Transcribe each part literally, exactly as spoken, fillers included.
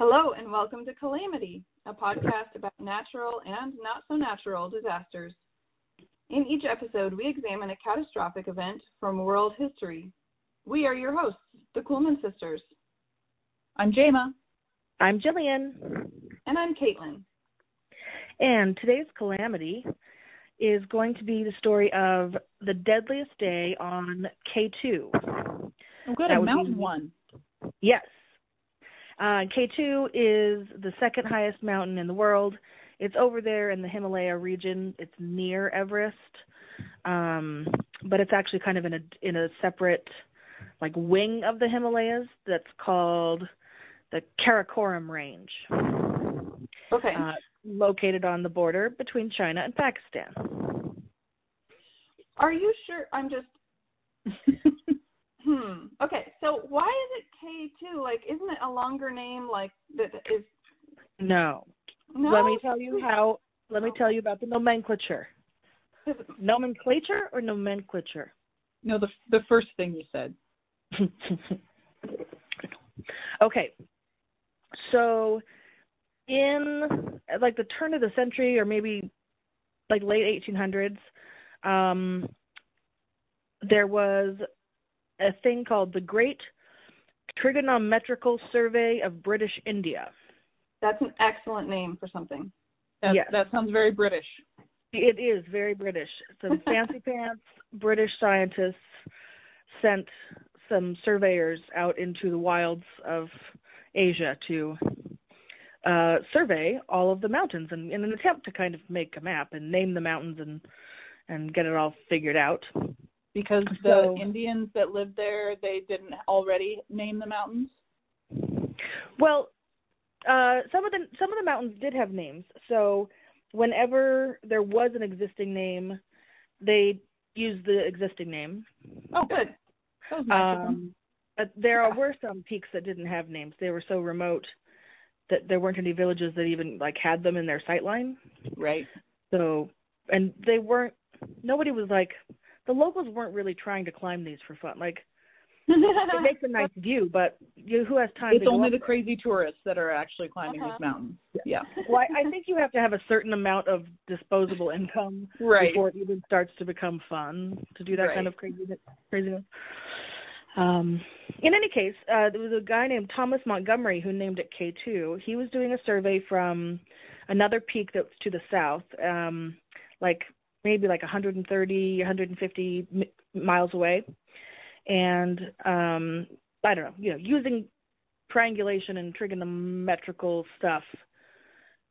Hello and welcome to Calamity, a podcast about natural and not-so-natural disasters. In each episode, we examine a catastrophic event from world history. We are your hosts, the Kuhlman sisters. I'm Jayma. I'm Jillian. And I'm Caitlin. And today's Calamity is going to be the story of the deadliest day on K two. Oh, good. A mountain be... one. Yes. Uh, K two is the second highest mountain in the world. It's over there in the Himalaya region. It's near Everest, um, but it's actually kind of in a in a separate like wing of the Himalayas that's called the Karakoram Range. Okay. Uh, located on the border between China and Pakistan. Are you sure? I'm just. Hmm. Okay, so why is it K two? Like, isn't it a longer name? Like, that is. No. No. Let me tell you how. Let me tell you about the nomenclature. Nomenclature or nomenclature? No, the the first thing you said. Okay. So, in like the turn of the century, or maybe like late eighteen hundreds, um, there was a thing called the Great Trigonometrical Survey of British India. That's an excellent name for something. That, yes. That sounds very British. It is very British. Some fancy pants British scientists sent some surveyors out into the wilds of Asia to uh, survey all of the mountains and, in an attempt to kind of make a map and name the mountains and, and get it all figured out. Because the so, Indians that lived there, they didn't already name the mountains? Well, uh, some of the some of the mountains did have names. So whenever there was an existing name, they used the existing name. Oh, good. That was nice um, of them. But there yeah. were some peaks that didn't have names. They were so remote that there weren't any villages that even like had them in their sightline. Right. So, and they weren't. Nobody was like. The locals weren't really trying to climb these for fun. Like, it makes a nice view, but you, who has time? It's to only the crazy tourists that are actually climbing uh-huh. these mountains. Yeah. yeah. Well, I, I think you have to have a certain amount of disposable income right. before it even starts to become fun to do that right. kind of craziness. craziness. Um, in any case, uh, there was a guy named Thomas Montgomery who named it K two. He was doing a survey from another peak that was to the south, um, like. maybe like one hundred thirty, one hundred fifty miles away. And um, I don't know, you know, using triangulation and trigonometrical stuff,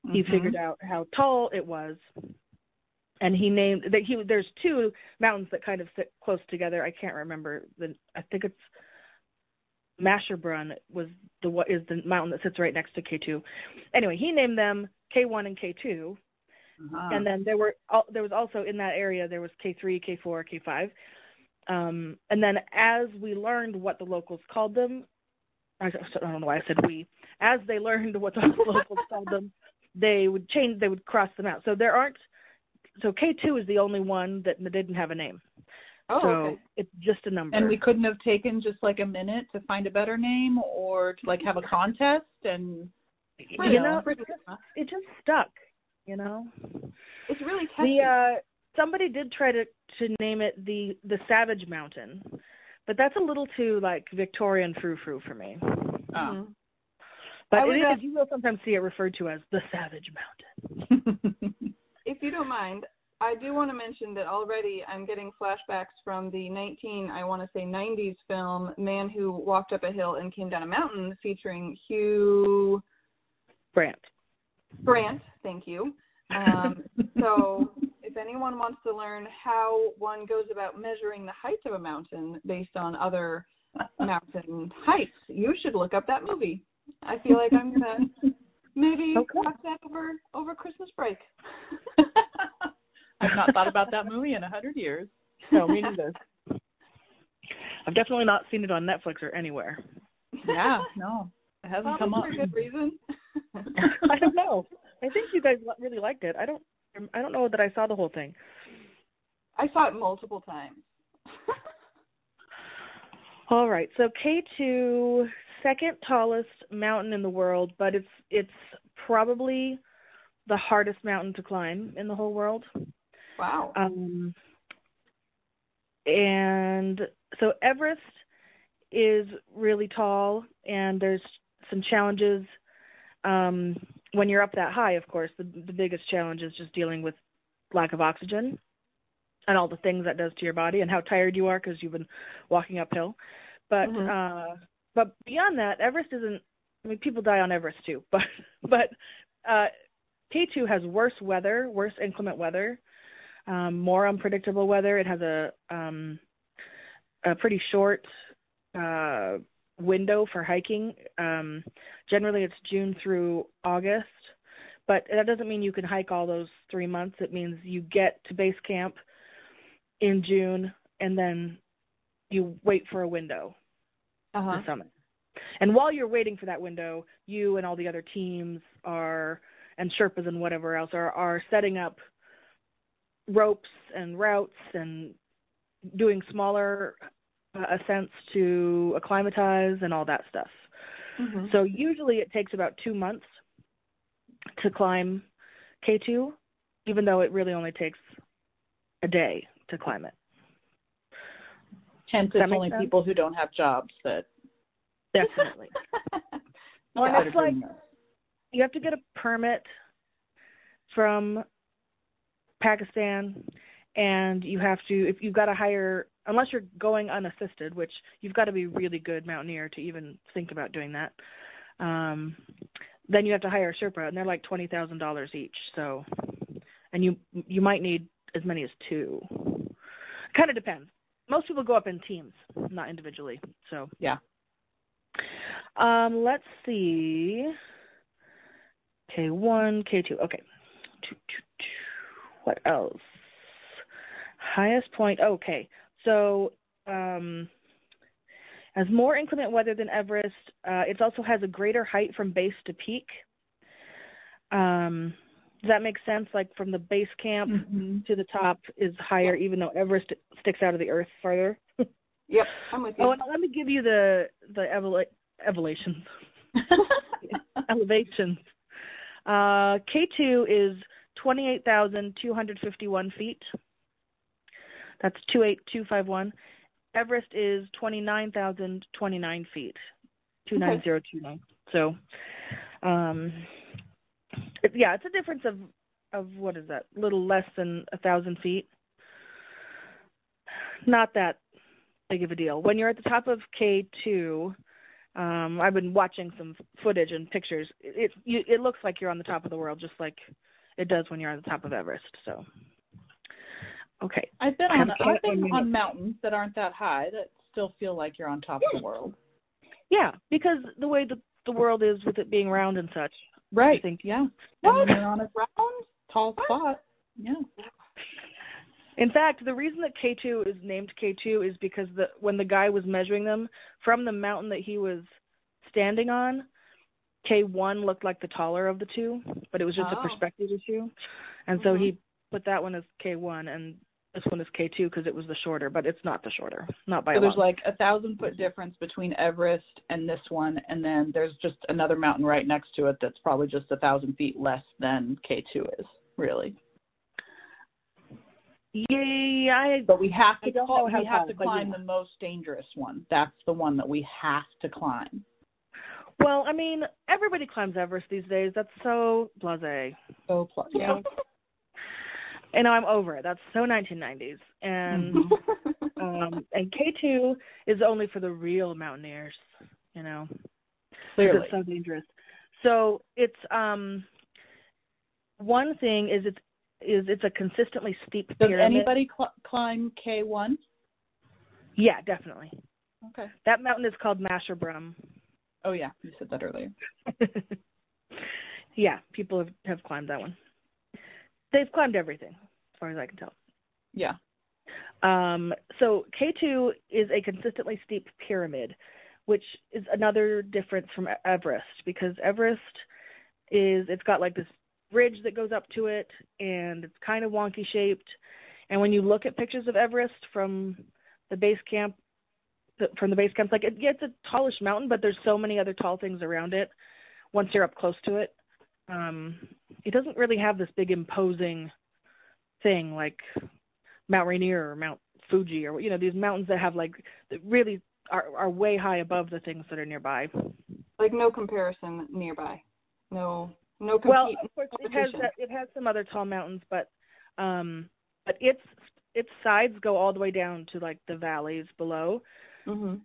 mm-hmm. he figured out how tall it was. And he named, that he there's two mountains that kind of sit close together. I can't remember. The, I think it's Masherbrum was the what is the mountain that sits right next to K two. Anyway, he named them K one and K two. Uh-huh. And then there were there was also in that area there was K three, K four, K five, um, and then as we learned what the locals called them, I don't know why I said we. As they learned what the locals called them, they would change. They would cross them out. So there aren't. So K two is the only one that didn't have a name. Oh, so okay. It's just a number. And we couldn't have taken just like a minute to find a better name, or to like have a contest and you know, know it, just, it just stuck. You know, it's really catchy. The, uh, somebody did try to, to name it the, the Savage Mountain, but that's a little too like Victorian frou-frou for me. Oh. But it is, you will sometimes see it referred to as the Savage Mountain. If you don't mind, I do want to mention that already I'm getting flashbacks from the nineteen I want to say nineties film Man Who Walked Up a Hill and Came Down a Mountain, featuring Hugh Grant. Grant, thank you. Um, so if anyone wants to learn how one goes about measuring the height of a mountain based on other mountain heights, you should look up that movie. I feel like I'm going to maybe okay. watch that over, over Christmas break. I've not thought about that movie in a hundred years. No, me neither. I've definitely not seen it on Netflix or anywhere. Yeah, no. It hasn't Probably come up. For good reason. I don't know. I think you guys really liked it. I don't. I don't know that I saw the whole thing. I saw it multiple times. All right. So K two second tallest mountain in the world, but it's it's probably the hardest mountain to climb in the whole world. Wow. Um, and so Everest is really tall, and there's some challenges um, when you're up that high, of course. The, the biggest challenge is just dealing with lack of oxygen and all the things that does to your body and how tired you are because you've been walking uphill. But mm-hmm. uh, but beyond that, Everest isn't – I mean, people die on Everest too. But, but uh, K two has worse weather, worse inclement weather, um, more unpredictable weather. It has a, um, a pretty short uh, window for hiking. Um, generally, it's June through August. But that doesn't mean you can hike all those three months. It means you get to base camp in June and then you wait for a window uh-huh. to summit. And while you're waiting for that window, you and all the other teams are and Sherpas and whatever else are, are setting up ropes and routes and doing smaller uh, ascents to acclimatize and all that stuff. Mm-hmm. So usually it takes about two months to climb K two, even though it really only takes a day to climb it. Hence, it's only sense? people who don't have jobs that definitely. Well, it's like you have to get a permit from Pakistan, and you have to if you've got to hire unless you're going unassisted, which you've got to be really good mountaineer to even think about doing that. Um, then you have to hire a Sherpa, and they're like twenty thousand dollars each. So, and you you might need as many as two. Kind of depends. Most people go up in teams, not individually. So yeah. Um, let's see. K one, K two. Okay. What else? Highest point. Okay. So um, as more inclement weather than Everest, uh, it also has a greater height from base to peak. Um, Does that make sense? Like from the base camp mm-hmm. to the top is higher, even though Everest sticks out of the earth farther. Yep, I'm with you. Oh, and let me give you the the evela- elevations. elevations. Uh, K two is twenty-eight thousand two hundred fifty-one feet. That's two eight two five one. Everest is twenty-nine thousand twenty-nine feet. two nine zero two nine. So, um. It, yeah, it's a difference of, of what is that, a little less than one thousand feet. Not that big of a deal. When you're at the top of K two, um, I've been watching some footage and pictures. It, it, you, it looks like you're on the top of the world, just like it does when you're on the top of Everest. So, okay. I've been on, I've been on mountains that aren't that high that still feel like you're on top yeah. of the world. Yeah, because the way the, the world is with it being round and such. Right. I think, yeah. No, they're on a round, tall spot. Yeah. In fact, the reason that K two is named K two is because the when the guy was measuring them from the mountain that he was standing on, K one looked like the taller of the two, but it was just oh. a perspective issue, and mm-hmm. so he put that one as K one and this one is K two because it was the shorter, but it's not the shorter, not by a lot. So there's like a thousand foot difference between Everest and this one, and then there's just another mountain right next to it that's probably just a thousand feet less than K two is, really. Yeah, I, but we have to call, we have to climb the most dangerous one. That's the one that we have to climb. Well, I mean, everybody climbs Everest these days. That's so blasé. So blasé. Yeah. And I'm over it. That's so nineteen nineties. And um, and K two is only for the real mountaineers, you know. Clearly. It's so dangerous. So it's um, one thing is it's is it's a consistently steep pyramid. Does anybody cl- climb K one? Yeah, definitely. Okay. That mountain is called Masherbrum. Oh yeah, you said that earlier. Yeah, people have, have climbed that one. They've climbed everything, as far as I can tell. Yeah. Um, so K two is a consistently steep pyramid, which is another difference from Everest because Everest is it's got like this ridge that goes up to it, and it's kind of wonky shaped. And when you look at pictures of Everest from the base camp from the base camp. Like, it, yeah, it's a tallish mountain, but there's so many other tall things around it once you're up close to it. Um, it doesn't really have this big imposing thing like Mount Rainier or Mount Fuji or, you know, these mountains that have like that really are, are way high above the things that are nearby. Like no comparison nearby. No, no. Compete, well, of course, it has that, it has some other tall mountains, but um, but its its sides go all the way down to like the valleys below. Mm-hmm.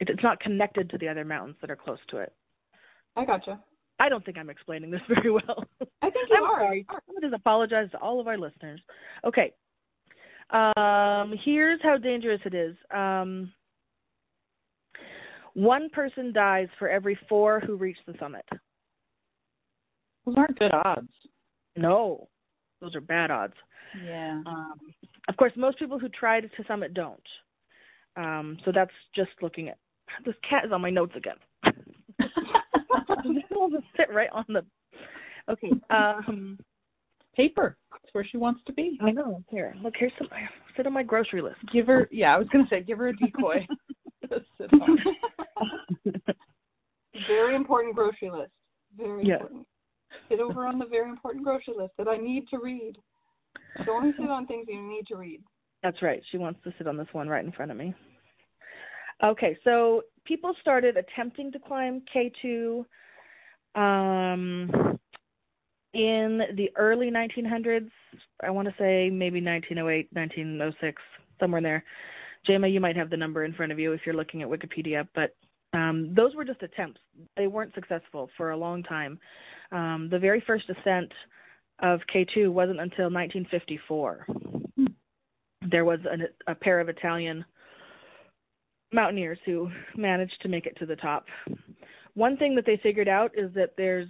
It, it's not connected to the other mountains that are close to it. I gotcha. I don't think I'm explaining this very well. I think you I'm are. Sorry. I'm going to apologize to all of our listeners. Okay. Um, here's how dangerous it is. Um, one person dies for every four who reach the summit. Those aren't good odds. No. Those are bad odds. Yeah. Um, of course, most people who try to summit don't. Um, so that's just looking at – this cat is on my notes again. I'll just sit right on the okay um, paper. That's where she wants to be. I know. Here, look. Here's some. Sit on my grocery list. Give her. Yeah, I was gonna say, give her a decoy. Sit on. Very important grocery list. Very yeah. important. Sit over on the very important grocery list that I need to read. So only sit on things you need to read. That's right. She wants to sit on this one right in front of me. Okay, so people started attempting to climb K two um, in the early nineteen hundreds. I want to say maybe nineteen oh eight, nineteen oh six, somewhere in there. J M A, you might have the number in front of you if you're looking at Wikipedia, but um, those were just attempts. They weren't successful for a long time. Um, the very first ascent of K two wasn't until nineteen fifty-four. Hmm. There was a, a pair of Italian mountaineers who managed to make it to the top. One thing that they figured out is that there's,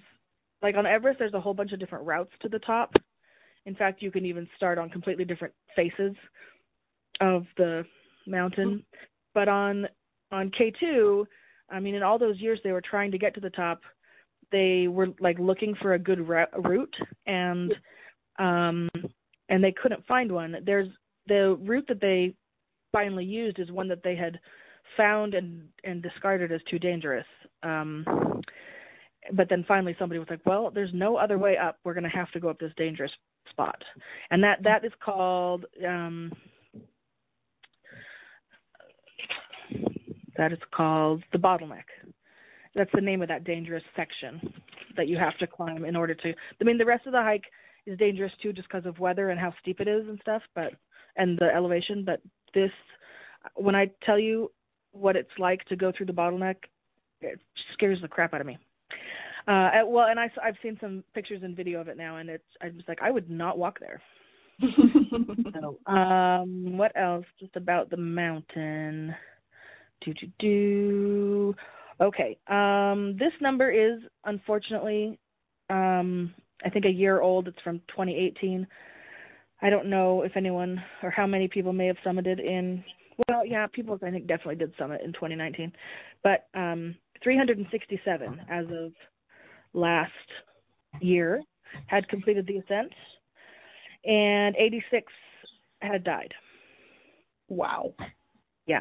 like on Everest, there's a whole bunch of different routes to the top. In fact, you can even start on completely different faces of the mountain. But on on K two, I mean, in all those years they were trying to get to the top, they were like looking for a good route, and um, and they couldn't find one. There's the route that they finally used is one that they had found and, and discarded as too dangerous. Um, but then finally somebody was like, well, there's no other way up. We're going to have to go up this dangerous spot. And that, that is called, um, that is called the bottleneck. That's the name of that dangerous section that you have to climb in order to, I mean, the rest of the hike is dangerous too, just because of weather and how steep it is and stuff, but, and the elevation, but this, when I tell you what it's like to go through the bottleneck, it scares the crap out of me. Uh, and, well, and I, I've seen some pictures and video of it now, and it's, I was like, I would not walk there. So, um, what else? Just about the mountain. Do, do, do. Okay. Um, this number is, unfortunately, um, I think a year old. It's from twenty eighteen. I don't know if anyone or how many people may have summited in, well, yeah, people I think definitely did summit in twenty nineteen, but um, three hundred sixty-seven as of last year had completed the ascent, and eighty-six had died. Wow. Yeah.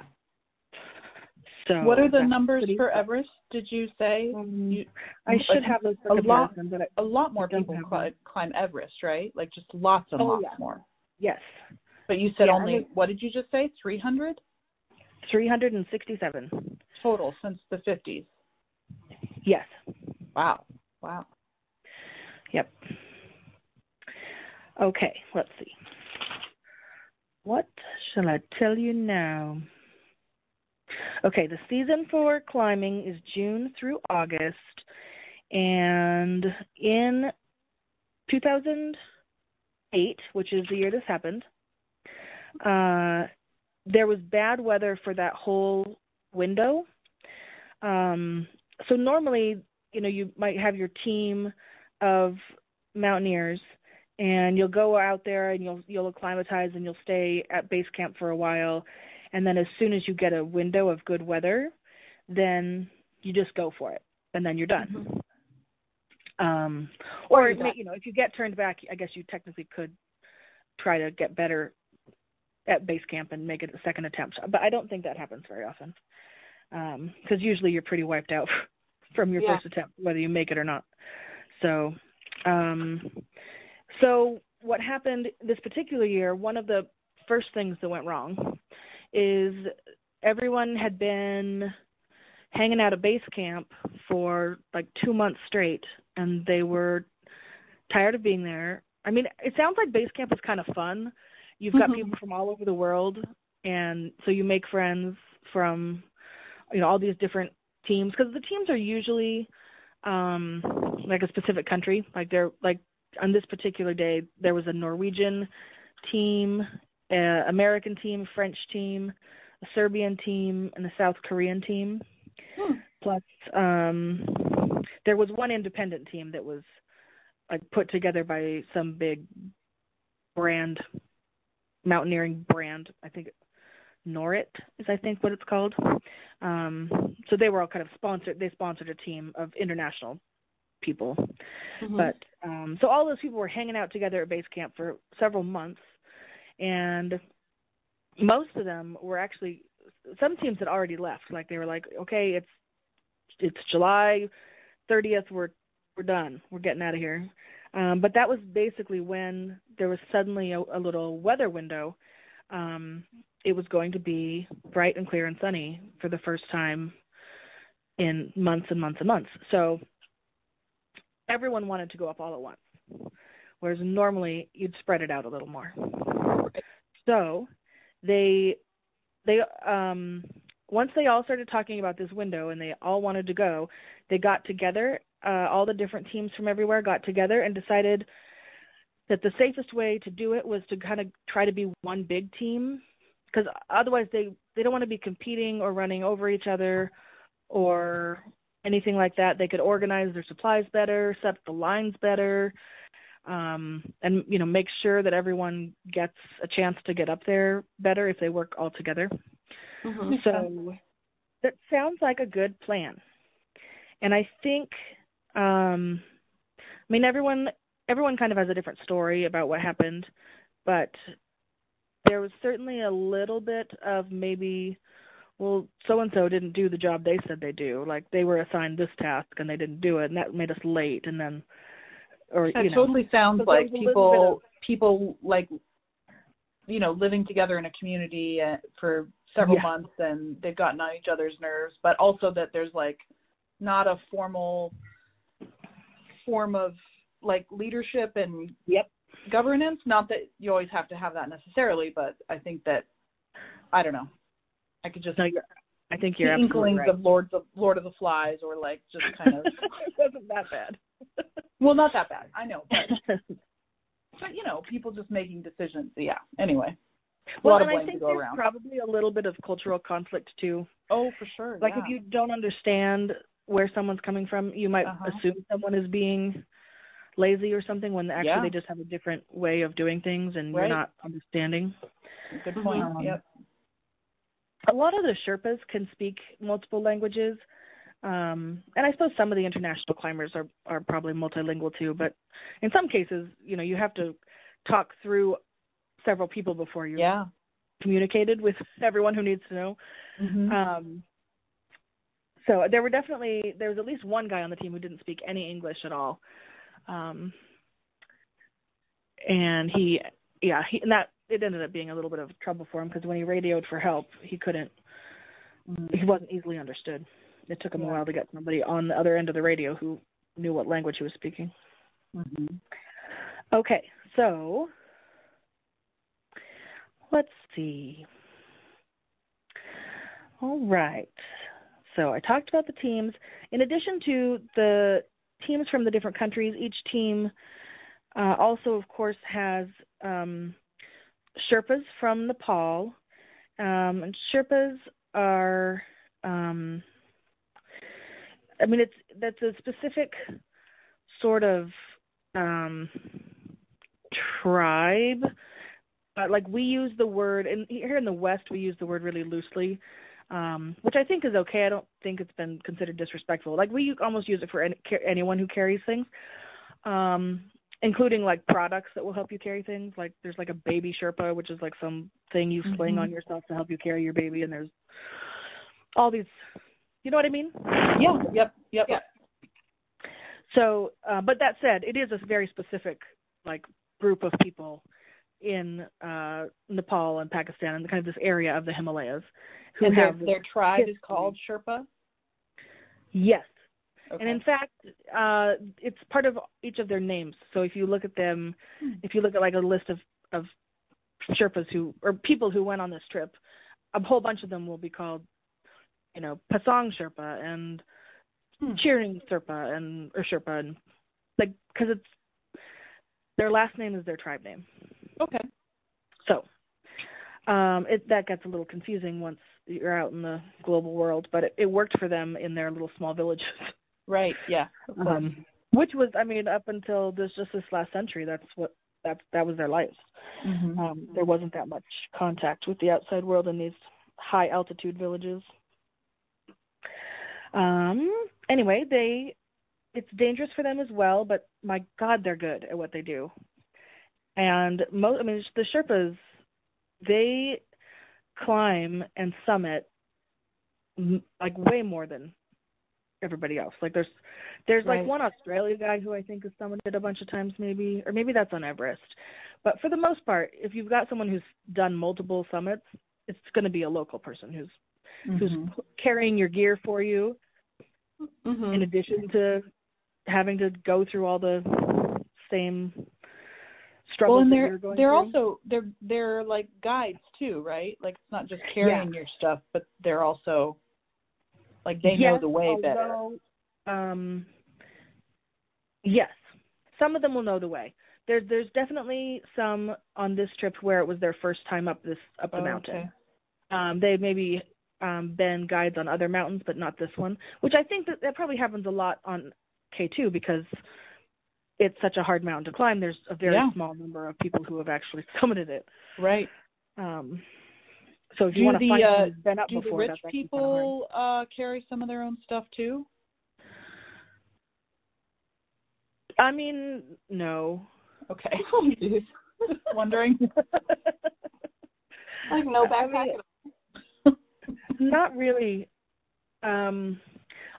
So what are the numbers for Everest? Did you say? Um, you, I should have those. A lot, but I, a lot more people climb, climb Everest, right? Like just lots and oh, lots yeah. more. Yes. But you said yeah, only, I mean, what did you just say, three hundred? three hundred sixty-seven. Total since the fifties. Yes. Wow. Wow. Yep. Okay, let's see. What shall I tell you now? Okay, the season for climbing is June through August, and in two thousand eight, which is the year this happened, uh, there was bad weather for that whole window. Um, so normally, you know, you might have your team of mountaineers, and you'll go out there and you'll you'll acclimatize and you'll stay at base camp for a while. And then as soon as you get a window of good weather, then you just go for it, and then you're done. Mm-hmm. Um, or, or you, may, you know, if you get turned back, I guess you technically could try to get better at base camp and make it a second attempt. But I don't think that happens very often, because um, usually you're pretty wiped out from your yeah. first attempt, whether you make it or not. So, um, so what happened this particular year, one of the first things that went wrong is everyone had been hanging out at base camp for like two months straight, and they were tired of being there. I mean, it sounds like base camp is kind of fun. You've got mm-hmm. people from all over the world, and so you make friends from, you know, all these different teams, because the teams are usually um, like a specific country. Like they're like on this particular day, there was a Norwegian team, an American team, French team, a Serbian team, and a South Korean team. Hmm. Plus, um, there was one independent team that was like put together by some big brand, mountaineering brand. I think Norit is, I think, what it's called. Um, so they were all kind of sponsored. They sponsored a team of international people. Mm-hmm. But um, so all those people were hanging out together at base camp for several months, and most of them were actually. Some teams had already left. Like they were like, okay, it's it's July thirtieth. We're we're done. We're getting out of here. Um, but that was basically when there was suddenly a, a little weather window. Um, it was going to be bright and clear and sunny for the first time in months and months and months. So everyone wanted to go up all at once, whereas normally you'd spread it out a little more. So they. They um, once they all started talking about this window and they all wanted to go, they got together, uh, all the different teams from everywhere got together and decided that the safest way to do it was to kind of try to be one big team, because otherwise they, they don't want to be competing or running over each other or anything like that. They could organize their supplies better, set up the lines better, Um, and, you know, make sure that everyone gets a chance to get up there better if they work all together. Mm-hmm. So that sounds like a good plan. And I think, um, I mean, everyone, everyone kind of has a different story about what happened, but there was certainly a little bit of maybe, well, so-and-so didn't do the job they said they do. Like they were assigned this task and they didn't do it, and that made us late. And then Or, that you know. totally sounds so like people, of... people like, you know, living together in a community for several yeah. months, and they've gotten on each other's nerves, but also that there's like not a formal form of like leadership and yep. governance. Not that you always have to have that necessarily, but I think that, I don't know, I could just... No, I think you're absolutely inklings right. of Lord of Lord of the Flies, or like just kind of it wasn't that bad. Well, not that bad, I know, but but you know, people just making decisions. Yeah. Anyway, a well, lot and of I think to go there's around. Probably a little bit of cultural conflict too. Oh, for sure. Like yeah. if you don't understand where someone's coming from, you might uh-huh. assume someone is being lazy or something when actually yeah. they just have a different way of doing things, and right. you're not understanding. Good point. Um, yep. A lot of the Sherpas can speak multiple languages, um, and I suppose some of the international climbers are, are probably multilingual too, but in some cases, you know, you have to talk through several people before you yeah. communicated with everyone who needs to know. Mm-hmm. Um, so there were definitely, there was at least one guy on the team who didn't speak any English at all. Um, and he, yeah, he, and that, it ended up being a little bit of trouble for him, because when he radioed for help, he couldn't, he wasn't easily understood. It took him yeah. a while to get somebody on the other end of the radio who knew what language he was speaking. Mm-hmm. Okay, so let's see. All right. So I talked about the teams. In addition to the teams from the different countries, each team uh, also, of course, has um, Sherpas from Nepal, um, and Sherpas are, um, I mean, it's that's a specific sort of um, tribe, but like we use the word, and here in the West we use the word really loosely, um, which I think is okay. I don't think it's been considered disrespectful. Like we almost use it for any, anyone who carries things. Um, including like products that will help you carry things. Like there's like a baby Sherpa, which is like some thing you mm-hmm. sling on yourself to help you carry your baby. And there's all these, you know what I mean? Yeah. Yep. Yep. Yeah. So, uh, but that said, it is a very specific like group of people in uh, Nepal and Pakistan and kind of this area of the Himalayas. Who and have their, their tribe history. Is called Sherpa? Yes. Okay. And in fact, uh, it's part of each of their names. So if you look at them, hmm. if you look at like a list of, of Sherpas who, or people who went on this trip, a whole bunch of them will be called, you know, Pasang Sherpa and hmm. Cheering Sherpa and, or Sherpa and like, cause it's, their last name is their tribe name. Okay. So um, it, that gets a little confusing once you're out in the global world, but it, it worked for them in their little small villages. Right. Yeah. Um, which was, I mean, up until this, just this last century, that's what that that was their lives. Mm-hmm. Um, there wasn't that much contact with the outside world in these high altitude villages. Um. Anyway, they it's dangerous for them as well, but my God, they're good at what they do. And most, I mean, the Sherpas, they climb and summit like way more than everybody else. Like there's there's right. like one Australia guy who I think has summited a bunch of times maybe, or maybe that's on Everest. But for the most part, if you've got someone who's done multiple summits, it's going to be a local person who's mm-hmm. who's carrying your gear for you mm-hmm. in addition to having to go through all the same struggles. Well, and they're, they're through. also they're they're like guides too, right? Like it's not just carrying yeah. your stuff, but they're also like they yes, know the way although, better. Um, yes, some of them will know the way. There's there's definitely some on this trip where it was their first time up this up the oh, mountain. Okay. Um, they maybe um, been guides on other mountains, but not this one. Which I think that, that probably happens a lot on K two because it's such a hard mountain to climb. There's a very yeah. small number of people who have actually summited it. Right. Um, so if do you want to find uh, who's been up do before, the rich people kind of uh, carry some of their own stuff too? I mean, no. Okay. Oh, geez. Just wondering. Like no backpack. I mean, not really. Um,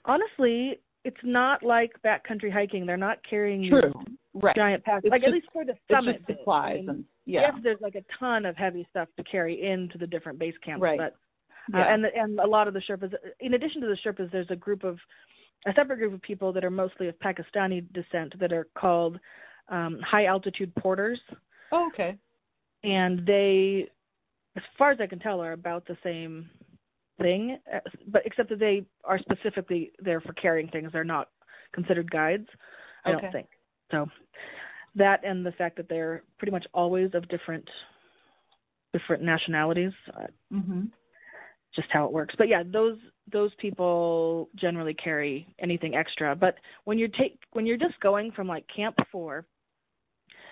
honestly, it's not like backcountry hiking. They're not carrying True. Right. giant packs. It's like just, at least for the summit, it's just supplies. I mean, and, yeah. Yes, there's like a ton of heavy stuff to carry into the different base camps. Right. But uh, yeah. and the, and a lot of the Sherpas. In addition to the Sherpas, there's a group of a separate group of people that are mostly of Pakistani descent that are called um, high altitude porters. Oh, okay. And they, as far as I can tell, are about the same thing, but except that they are specifically there for carrying things. They're not considered guides, I okay. don't think. So that and the fact that they're pretty much always of different different nationalities, mm-hmm. just how it works. But yeah, those those people generally carry anything extra. But when you're take when you're just going from like camp four,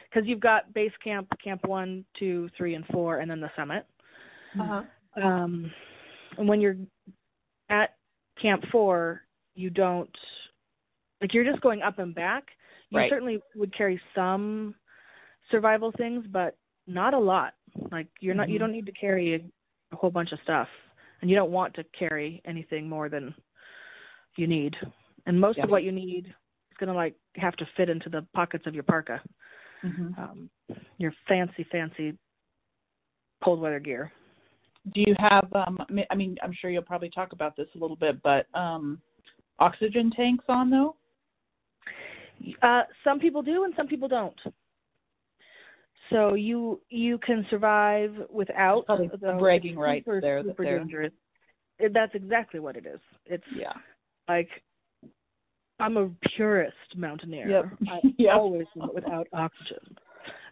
because you've got base camp, camp one, two, three, and four, and then the summit. Uh-huh. Um, and when you're at camp four, you don't like you're just going up and back. You right. certainly would carry some survival things, but not a lot. Like you're not, mm-hmm. you don't need to carry a, a whole bunch of stuff, and you don't want to carry anything more than you need. And most yeah. of what you need is going to like have to fit into the pockets of your parka, mm-hmm. um, your fancy, fancy cold weather gear. Do you have? Um, I mean, I'm sure you'll probably talk about this a little bit, but um, oxygen tanks on though? Uh, some people do and some people don't. So you you can survive without the bragging rights there. Super dangerous. That's exactly what it is. It's yeah. like I'm a purist mountaineer. Yep. I yep. always want without oxygen,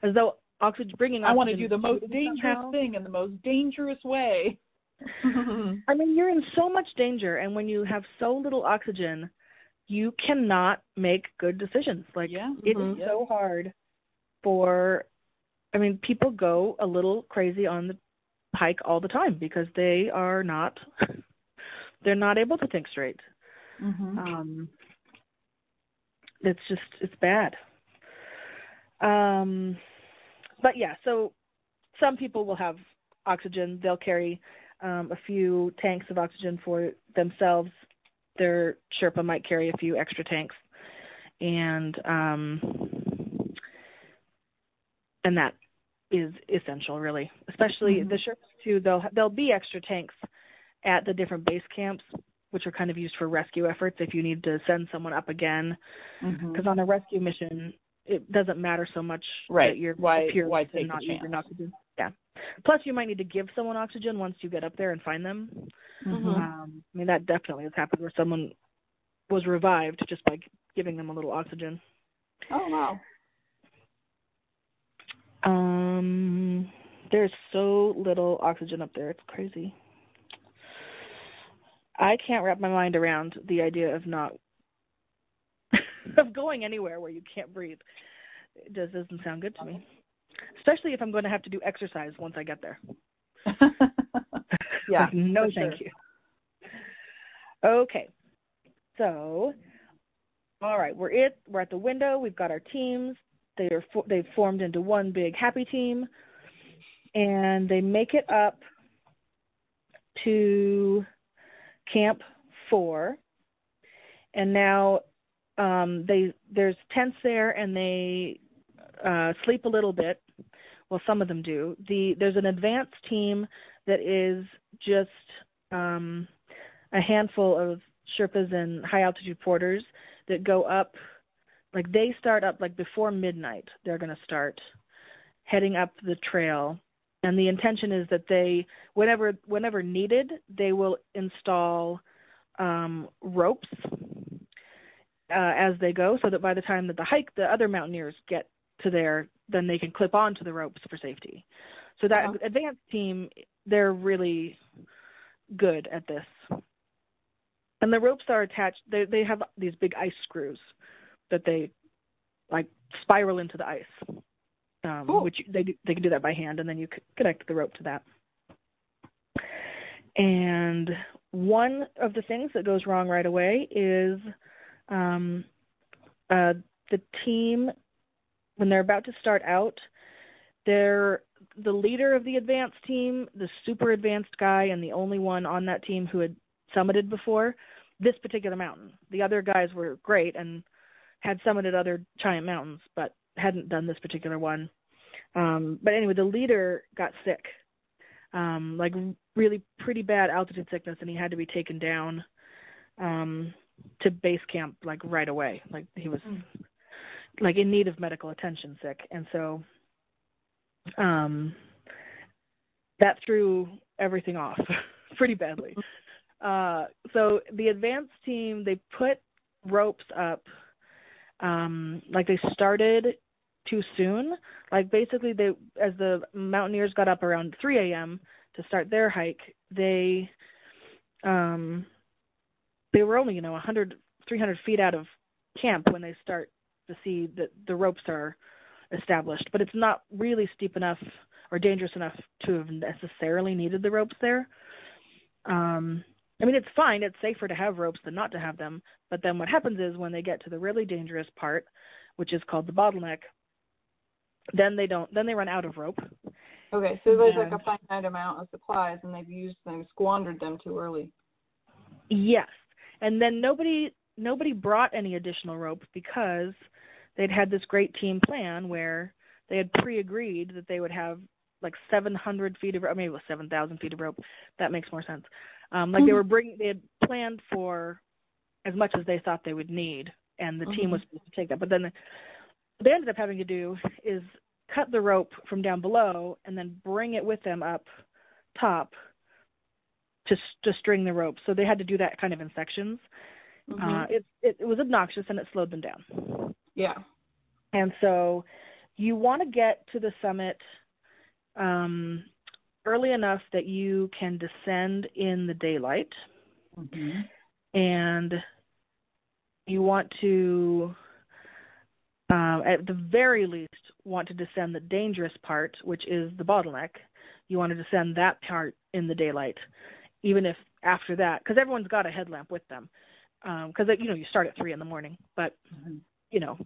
as though oxygen bringing. Oxygen I want to do the most dangerous somehow. thing in the most dangerous way. I mean, you're in so much danger, and when you have so little oxygen, you cannot make good decisions. Like yeah, it mm-hmm. is yeah. so hard for, I mean, people go a little crazy on the hike all the time because they are not, they're not able to think straight. Mm-hmm. Um, it's just, it's bad. Um, but yeah, so some people will have oxygen. They'll carry um, a few tanks of oxygen for themselves. Their Sherpa might carry a few extra tanks, and um, and that is essential, really. Especially mm-hmm. the Sherpas too. They'll there'll be extra tanks at the different base camps, which are kind of used for rescue efforts if you need to send someone up again. Because mm-hmm. on a rescue mission, it doesn't matter so much right. that you're why, why take not using oxygen. Yeah. Plus, you might need to give someone oxygen once you get up there and find them. Mm-hmm. Um, I mean, that definitely has happened where someone was revived just by giving them a little oxygen. Oh, wow. Um, there's so little oxygen up there. It's crazy. I can't wrap my mind around the idea of not of going anywhere where you can't breathe. It just doesn't sound good to me, especially if I'm going to have to do exercise once I get there. Yeah, no, thank sure. you. Okay, so all right, we're it. We're at the window. We've got our teams. They are fo- they've formed into one big happy team, and they make it up to Camp Four, and now um, they there's tents there, and they uh, sleep a little bit. Well, some of them do. The there's an advanced team that is just um, a handful of Sherpas and high altitude porters that go up. Like they start up like before midnight. They're going to start heading up the trail. And the intention is that they, whenever whenever needed, they will install um, ropes uh, as they go, so that by the time that the hike, the other mountaineers get to there, then they can clip onto the ropes for safety. So that uh-huh. advanced team, they're really good at this. And the ropes are attached. They they have these big ice screws that they like spiral into the ice. Um, cool. Which they do, they can do that by hand, and then you connect the rope to that. And one of the things that goes wrong right away is um, uh, the team, when they're about to start out, they're the leader of the advanced team, the super advanced guy, and the only one on that team who had summited before this particular mountain. The other guys were great and had summited other giant mountains, but hadn't done this particular one. Um, but anyway, the leader got sick, um, like really pretty bad altitude sickness, and he had to be taken down um, to base camp like right away. Like he was like in need of medical attention sick. And so um, that threw everything off pretty badly. Uh, so the advanced team, they put ropes up. Um, like they started too soon. Like basically, they as the mountaineers got up around three a.m. to start their hike, they um, they were only you know one hundred, three hundred feet out of camp when they start to see that the ropes are established. But it's not really steep enough or dangerous enough to have necessarily needed the ropes there. Um, I mean, it's fine. It's safer to have ropes than not to have them. But then what happens is when they get to the really dangerous part, which is called the bottleneck, then they don't. Then they run out of rope. Okay, so there's and, like a finite amount of supplies, and they've used them, squandered them too early. Yes, and then nobody nobody brought any additional rope because they'd had this great team plan where they had pre-agreed that they would have like seven hundred feet of rope, maybe it was seven thousand feet of rope. That makes more sense. Um, like mm-hmm. they were bringing, they had planned for as much as they thought they would need, and the mm-hmm. team was supposed to take that. But then the, what they ended up having to do is cut the rope from down below and then bring it with them up top to to string the rope. So they had to do that kind of in sections. Mm-hmm. Uh, it, it it was obnoxious and it slowed them down. Yeah. And so you want to get to the summit Um, early enough that you can descend in the daylight, mm-hmm. and you want to, uh, at the very least, want to descend the dangerous part, which is the bottleneck. You want to descend that part in the daylight, even if after that, because everyone's got a headlamp with them, because um, you know you start at three in the morning, but mm-hmm. you know.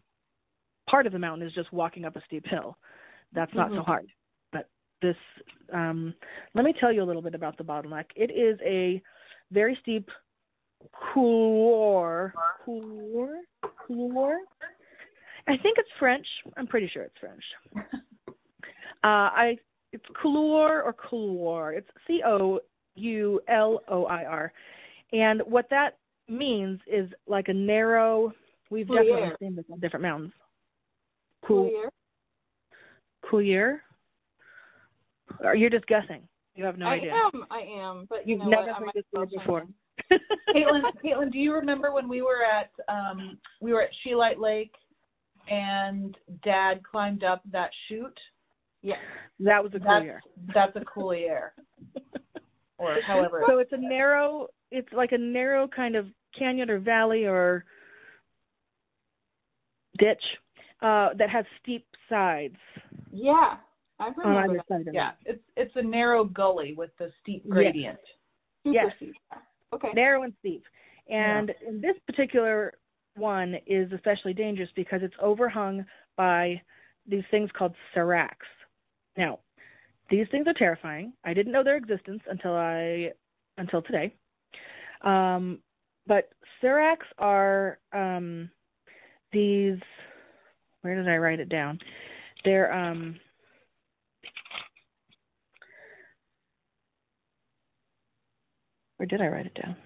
part of the mountain is just walking up a steep hill. That's mm-hmm. not so hard. But this, um, let me tell you a little bit about the bottleneck. It is a very steep couloir, couloir, couloir. I think it's French. I'm pretty sure it's French. uh, I it's couloir or couloir. It's C O U L O I R, and what that means is like a narrow. We've Coulier. definitely seen this on different mountains. Cool. Coulier. Or you're just guessing. You have no I idea. I am. I am. But you you've know never what? heard this word before. Caitlin, Caitlin, do you remember when we were at um, we were at Sheelite Lake? And Dad climbed up that chute. Yeah, that was a couloir. That's, that's a couloir, or however. So it's a narrow. It's like a narrow kind of canyon or valley or ditch uh, that has steep sides. Yeah, I remember. On either that. Yeah, it's it's a narrow gully with the steep gradient. Yes. Super yes. Steep. Okay. Narrow and steep, and yeah. in this particular. One is especially dangerous because it's overhung by these things called seracs. Now, these things are terrifying. I didn't know their existence until I until today. Um, but seracs are um, these. Where did I write it down? They're um, where did I write it down?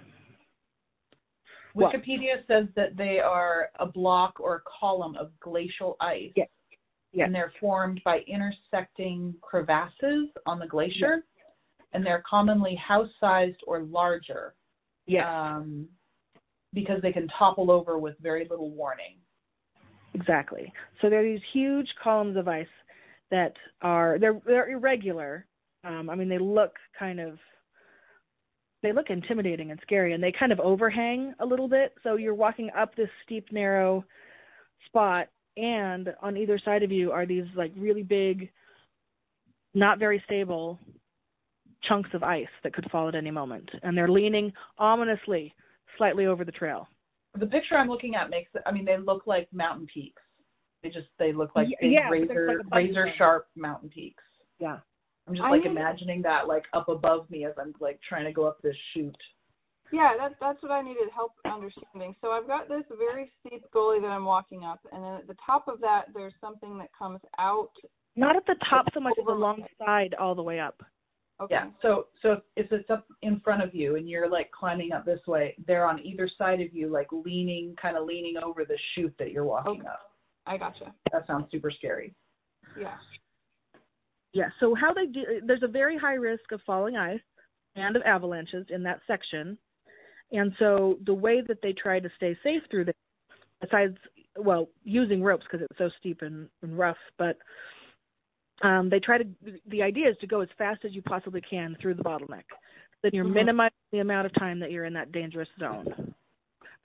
Wikipedia says that they are a block or a column of glacial ice, yes. Yes. and they're formed by intersecting crevasses on the glacier, yes. and they're commonly house-sized or larger yes. um, because they can topple over with very little warning. Exactly. So there are these huge columns of ice that are they're, they're irregular. Um, I mean, they look kind of... They look intimidating and scary, and they kind of overhang a little bit. So you're walking up this steep, narrow spot, and on either side of you are these like really big, not very stable chunks of ice that could fall at any moment. And they're leaning ominously slightly over the trail. The picture I'm looking at makes – I mean, they look like mountain peaks. They just – they look like big yeah, razor, like razor-sharp mountain peaks. Yeah. I'm just, like, I mean, imagining that, like, up above me as I'm, like, trying to go up this chute. Yeah, that, that's what I needed help understanding. So I've got this very steep gully that I'm walking up, and then at the top of that, there's something that comes out. Not at the top so much as alongside all the way up. Okay. Yeah, so, so if it's up in front of you and you're, like, climbing up this way, they're on either side of you, like, leaning, kind of leaning over the chute that you're walking okay. up. I gotcha. That sounds super scary. Yeah. Yeah, so how they do, there's a very high risk of falling ice and of avalanches in that section. And so the way that they try to stay safe through this, besides, well, using ropes because it's so steep and, and rough, but um, they try to, the idea is to go as fast as you possibly can through the bottleneck. Then you're mm-hmm. minimizing the amount of time that you're in that dangerous zone.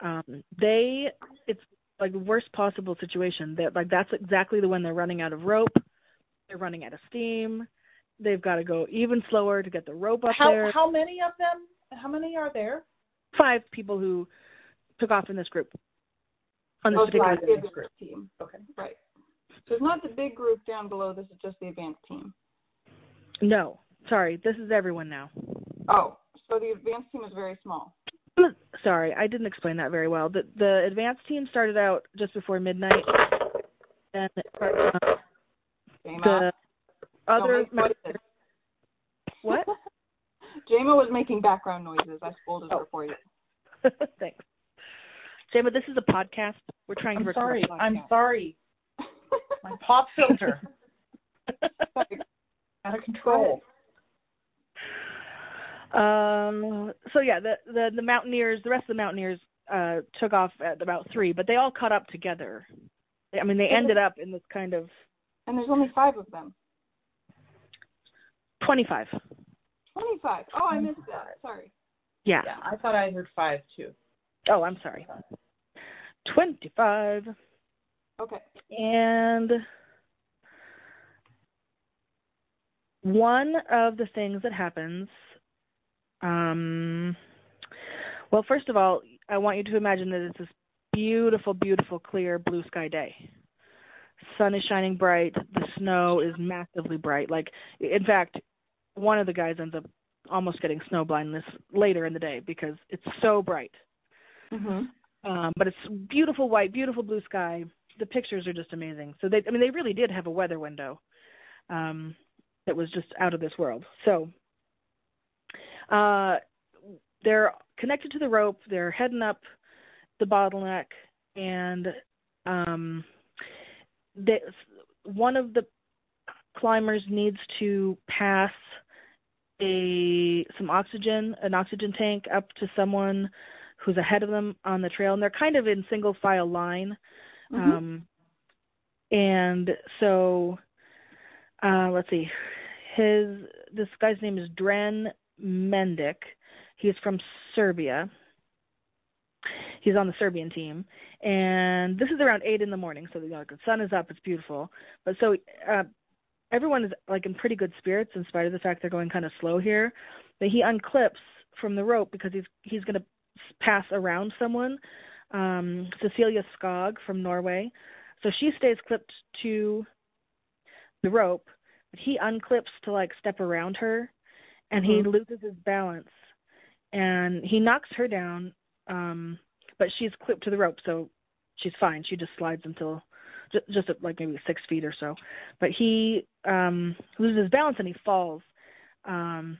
Um, they, it's like the worst possible situation. That like that's exactly the one they're running out of rope. They're running out of steam. They've got to go even slower to get the rope up how, there. How many of them? How many are there? Five people who took off in this group. On this oh, particular five, the group team. Okay, right. So it's not the big group down below. This is just the advanced team. No, sorry. This is everyone now. Oh, so the advanced team is very small. Sorry, I didn't explain that very well. The, the advanced team started out just before midnight. And it started out the other what? Jayma was making background noises. I scolded oh. her for you. Thanks, Jayma. This is a podcast. We're trying I'm to. Sorry, I'm sorry. My pop filter out of control. Um. So yeah, the, the the mountaineers, the rest of the mountaineers, uh, took off at about three, but they all caught up together. I mean, they ended up in this kind of. And there's only five of them. Twenty-five. Twenty-five. Oh, I missed that. Sorry. Yeah. yeah. I thought I heard five, too. Oh, I'm sorry. Twenty-five. Okay. And one of the things that happens, um, well, first of all, I want you to imagine that it's this beautiful, beautiful, clear blue sky day. sun is shining bright, the snow is massively bright. Like, in fact, one of the guys ends up almost getting snow blindness later in the day because it's so bright. Mm-hmm. Um, but it's beautiful white, beautiful blue sky. The pictures are just amazing. So they, I mean, they really did have a weather window um, that was just out of this world. So uh, they're connected to the rope. They're heading up the bottleneck, and um, they, one of the climbers needs to pass a some oxygen, an oxygen tank up to someone who's ahead of them on the trail, and they're kind of in single file line. Mm-hmm. Um, and so, uh, let's see, his, this guy's name is Dren Mandić. He's from Serbia. He's on the Serbian team, and this is around eight in the morning. So the, you know, the sun is up, it's beautiful, but so, uh, everyone is like in pretty good spirits in spite of the fact they're going kind of slow here, but he unclips from the rope because he's, he's going to pass around someone. Um, Cecilia Skog from Norway. So she stays clipped to the rope, but he unclips to like step around her, and mm-hmm. he loses his balance, and he knocks her down. Um, but she's clipped to the rope, so she's fine. She just slides until just, just like maybe six feet or so. But he um, loses his balance and he falls. Um,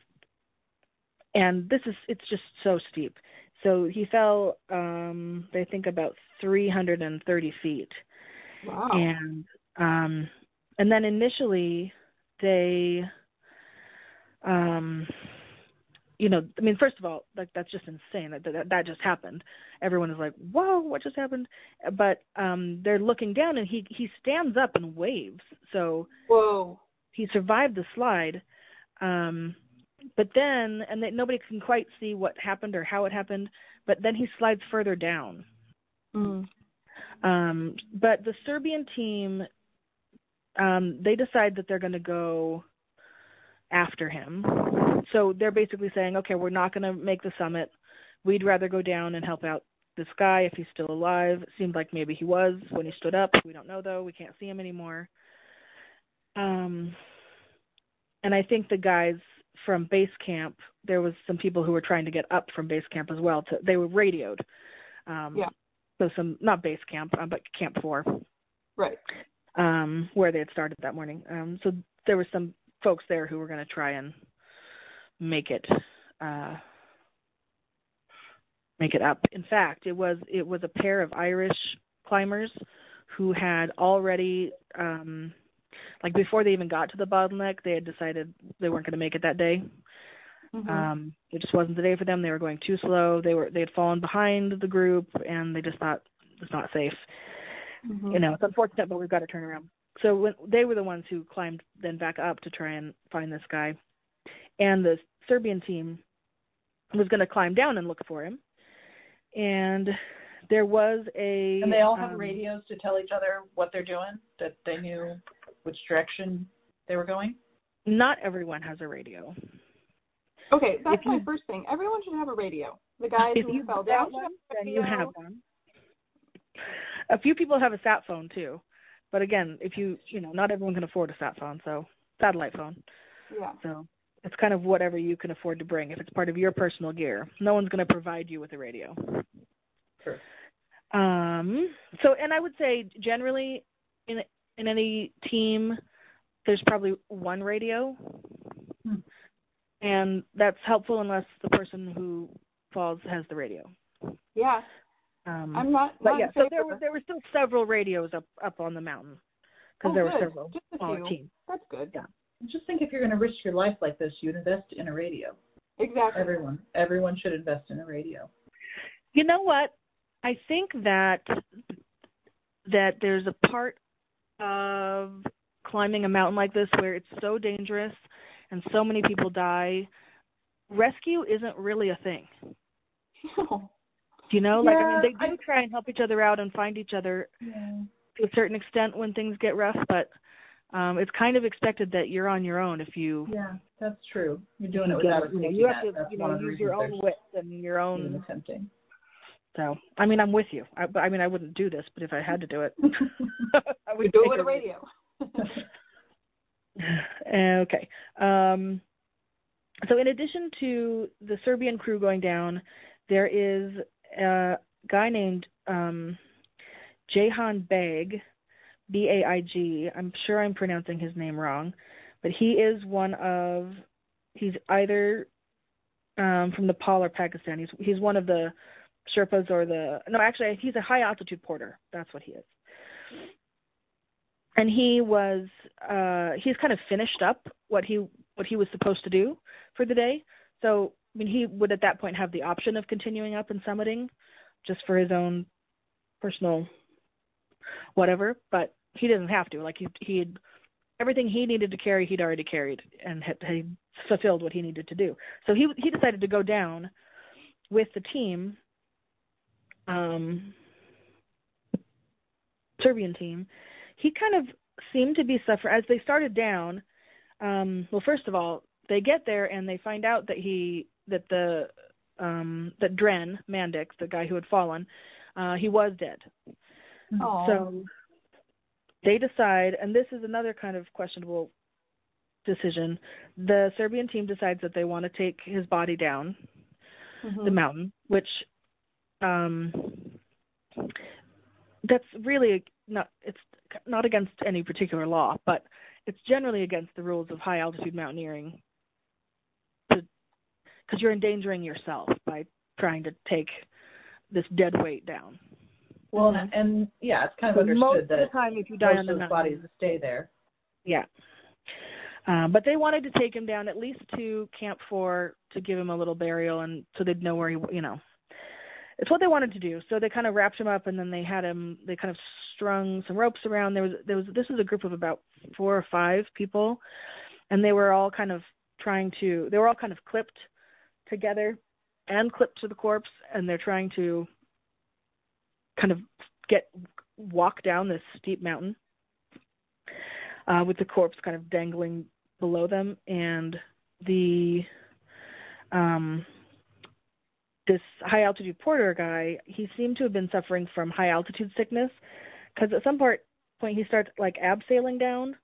and this is, it's just so steep. So he fell, um, I think, about three hundred thirty feet. Wow. And um, and then initially they, um, you know, I mean, first of all, like that's just insane. That, that that just happened. Everyone is like, whoa, what just happened? But um, they're looking down, and he, he stands up and waves. So whoa. He survived the slide. Um But then, and that nobody can quite see what happened or how it happened, but then he slides further down. Mm. Um, but the Serbian team, um, they decide that they're going to go after him. So they're basically saying, okay, we're not going to make the summit. We'd rather go down and help out this guy if he's still alive. It seemed like maybe he was when he stood up. We don't know, though. We can't see him anymore. Um, and I think the guys from base camp, there was some people who were trying to get up from base camp as well. To, they were radioed. Um, yeah. So some, not base camp, um, but camp four. Right. Um, where they had started that morning. Um, so there were some folks there who were going to try and make it, uh, make it up. In fact, it was, it was a pair of Irish climbers who had already, um, like before they even got to the bottleneck, they had decided they weren't going to make it that day. Mm-hmm. Um, it just wasn't the day for them. They were going too slow. They were, they had fallen behind the group, and they just thought it's not safe. Mm-hmm. You know, it's unfortunate, but we've got to turn around. So when, they were the ones who climbed then back up to try and find this guy. And the Serbian team was going to climb down and look for him. And there was a... And they all have um, radios to tell each other what they're doing, that they knew which direction they were going? Not everyone has a radio. Okay, that's if my you, first thing. Everyone should have a radio. The guys who fell down, one, then you have one. A few people have a sat phone too, but again, if you you know, not everyone can afford a sat phone, so satellite phone. Yeah. So it's kind of whatever you can afford to bring. If it's part of your personal gear, no one's going to provide you with a radio. Sure. Um. So, and I would say generally in. In any team, there's probably one radio, hmm. and that's helpful unless the person who falls has the radio. Yeah, um, I'm not. But not yeah, so there were there were still several radios up up on the mountain because oh, there good. were several Just a on few. team. That's good. Yeah. Just think, if you're going to risk your life like this, you invest in a radio. Exactly. Everyone, everyone should invest in a radio. You know what? I think that that there's a part of climbing a mountain like this where it's so dangerous and so many people die, rescue isn't really a thing. No. You know, like yeah, I mean, they do I, try and help each other out and find each other yeah. to a certain extent when things get rough, but um, it's kind of expected that you're on your own if you. Yeah, that's true. You're doing it without. You, know, you have to, you know, use your own wits and your own attempting. So, I mean, I'm with you. I, I mean, I wouldn't do this, but if I had to do it, I would do it with a radio. Okay. Um, so in addition to the Serbian crew going down, there is a guy named um, Jahan Baig, B A I G. I'm sure I'm pronouncing his name wrong, but he is one of, he's either um, from Nepal or Pakistan. He's, he's one of the Sherpas or the, no, actually, he's a high altitude porter. That's what he is. And he was, uh, he's kind of finished up what he what he was supposed to do for the day. So, I mean, he would at that point have the option of continuing up and summiting just for his own personal whatever, but he doesn't have to. Like, he he had, everything he needed to carry, he'd already carried and had, had fulfilled what he needed to do. So he he decided to go down with the team, um, Serbian team. He kind of seemed to be suffering as they started down. Um, well, first of all, they get there and they find out that he that the um, that Dren Mandić, the guy who had fallen, uh, he was dead. Aww. So they decide, and this is another kind of questionable decision. The Serbian team decides that they want to take his body down mm-hmm. the mountain, which um, that's really not it's. not against any particular law, but it's generally against the rules of high altitude mountaineering because you're endangering yourself by trying to take this dead weight down. Well, and, and yeah, it's kind of so understood most that of the time if you die on the mountain, bodies stay there. Yeah. Um, but they wanted to take him down at least to Camp four to give him a little burial and so they'd know where he, you know, it's what they wanted to do. So they kind of wrapped him up and then they had him, they kind of strung some ropes around. There was, there was, this was a group of about four or five people and they were all kind of trying to, they were all kind of clipped together and clipped to the corpse. And they're trying to kind of get, walk down this steep mountain uh, with the corpse kind of dangling below them. And the, um, this high altitude porter guy, he seemed to have been suffering from high altitude sickness. Because at some part, point he starts like abseiling down,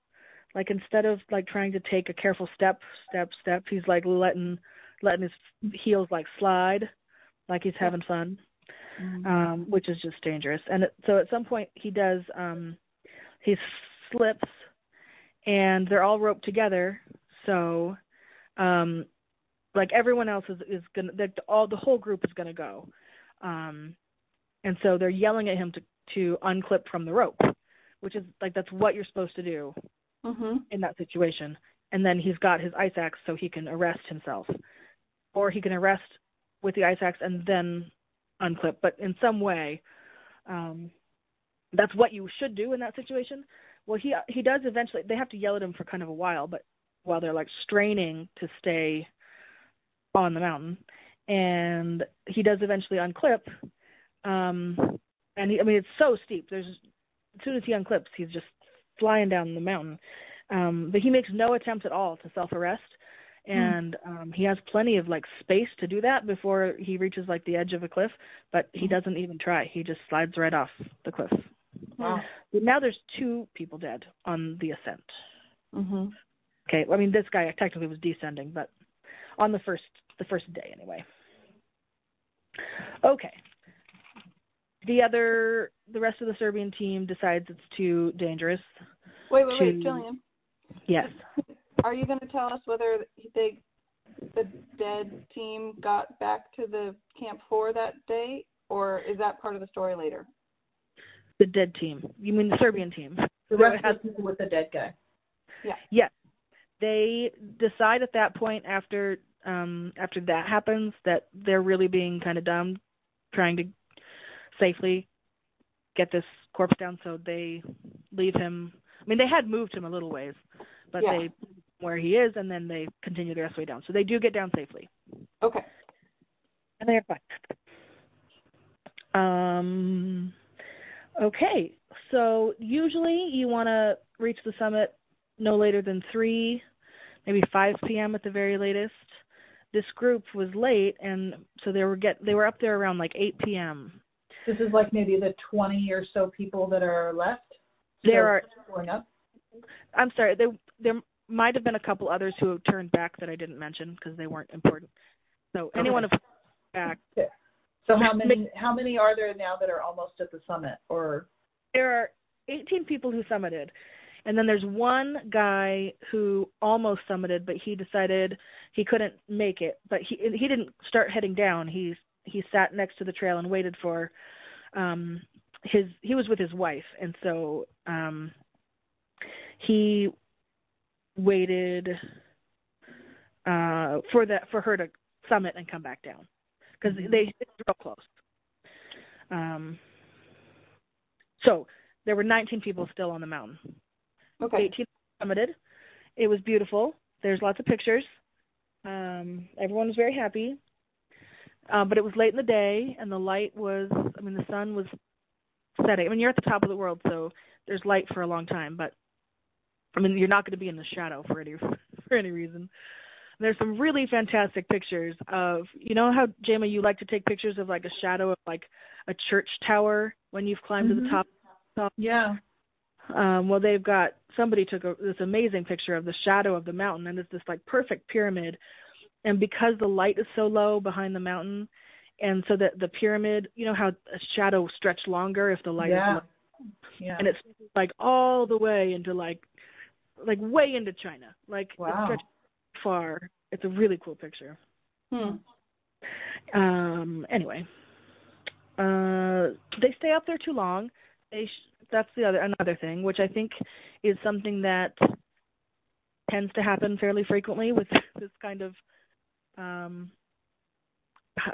like instead of like trying to take a careful step, step, step, he's like letting letting his heels like slide, like he's having fun, mm-hmm. um, which is just dangerous. And it, so at some point he does, um, he slips, and they're all roped together. So, um, like everyone else is is gonna, all the whole group is gonna go, um, and so they're yelling at him to. to unclip from the rope, which is like, that's what you're supposed to do mm-hmm. in that situation. And then he's got his ice axe so he can arrest himself, or he can arrest with the ice axe and then unclip. But in some way, um, that's what you should do in that situation. Well, he, he does eventually, they have to yell at him for kind of a while, but while they're like straining to stay on the mountain, and he does eventually unclip. Um, And he, I mean, it's so steep. There's, as soon as he unclips, he's just flying down the mountain. Um, but he makes no attempt at all to self-arrest, and mm. um, he has plenty of like space to do that before he reaches like the edge of a cliff. But he doesn't even try. He just slides right off the cliff. Wow. But now there's two people dead on the ascent. Mm-hmm. Okay, well, I mean, this guy technically was descending, but on the first the first day anyway. Okay. The other, the rest of the Serbian team decides it's too dangerous. Wait, wait, to... wait, Jillian. Yes. Are you going to tell us whether they, the dead team got back to the Camp four that day, or is that part of the story later? The dead team. You mean the Serbian team? The rest of the people with the dead guy. Yeah. Yeah. They decide at that point after um, after that happens that they're really being kind of dumb, trying to safely get this corpse down, so they leave him. I mean, they had moved him a little ways, but yeah. they where he is, and then they continue the rest of the way down. So they do get down safely. Okay. And they're fine. Um. Okay. So usually you want to reach the summit no later than three, maybe five p.m. at the very latest. This group was late, and so they were get they were up there around like eight p.m. This is like maybe the twenty or so people that are left? There are going up. I'm sorry. There, there might have been a couple others who turned back that I didn't mention because they weren't important. So okay. Anyone who back. Okay. So how many? How many are there now that are almost at the summit? Or there are eighteen people who summited, and then there's one guy who almost summited, but he decided he couldn't make it. But he he didn't start heading down. He he sat next to the trail and waited for. Um, his he was with his wife, and so um, he waited uh, for that for her to summit and come back down. Because they it's real close. Um, so there were nineteen people still on the mountain. Okay. eighteen summited. It was beautiful. There's lots of pictures. Um, everyone was very happy. Uh, but it was late in the day, and the light was, I mean, the sun was setting. I mean, you're at the top of the world, so there's light for a long time. But, I mean, you're not going to be in the shadow for any for any reason. There's some really fantastic pictures of, you know how, Jama, you like to take pictures of like a shadow of like a church tower when you've climbed mm-hmm. to the top, top? Yeah. Um, well, they've got, somebody took a, this amazing picture of the shadow of the mountain, and it's this like perfect pyramid. And because the light is so low behind the mountain, and so that the pyramid, you know how a shadow stretched longer if the light yeah. is low. Yeah. And it's like all the way into like, like way into China. Like wow. It far. It's a really cool picture. Hmm. Um, anyway, uh, they stay up there too long. They sh- that's the other another thing, which I think is something that tends to happen fairly frequently with this kind of um,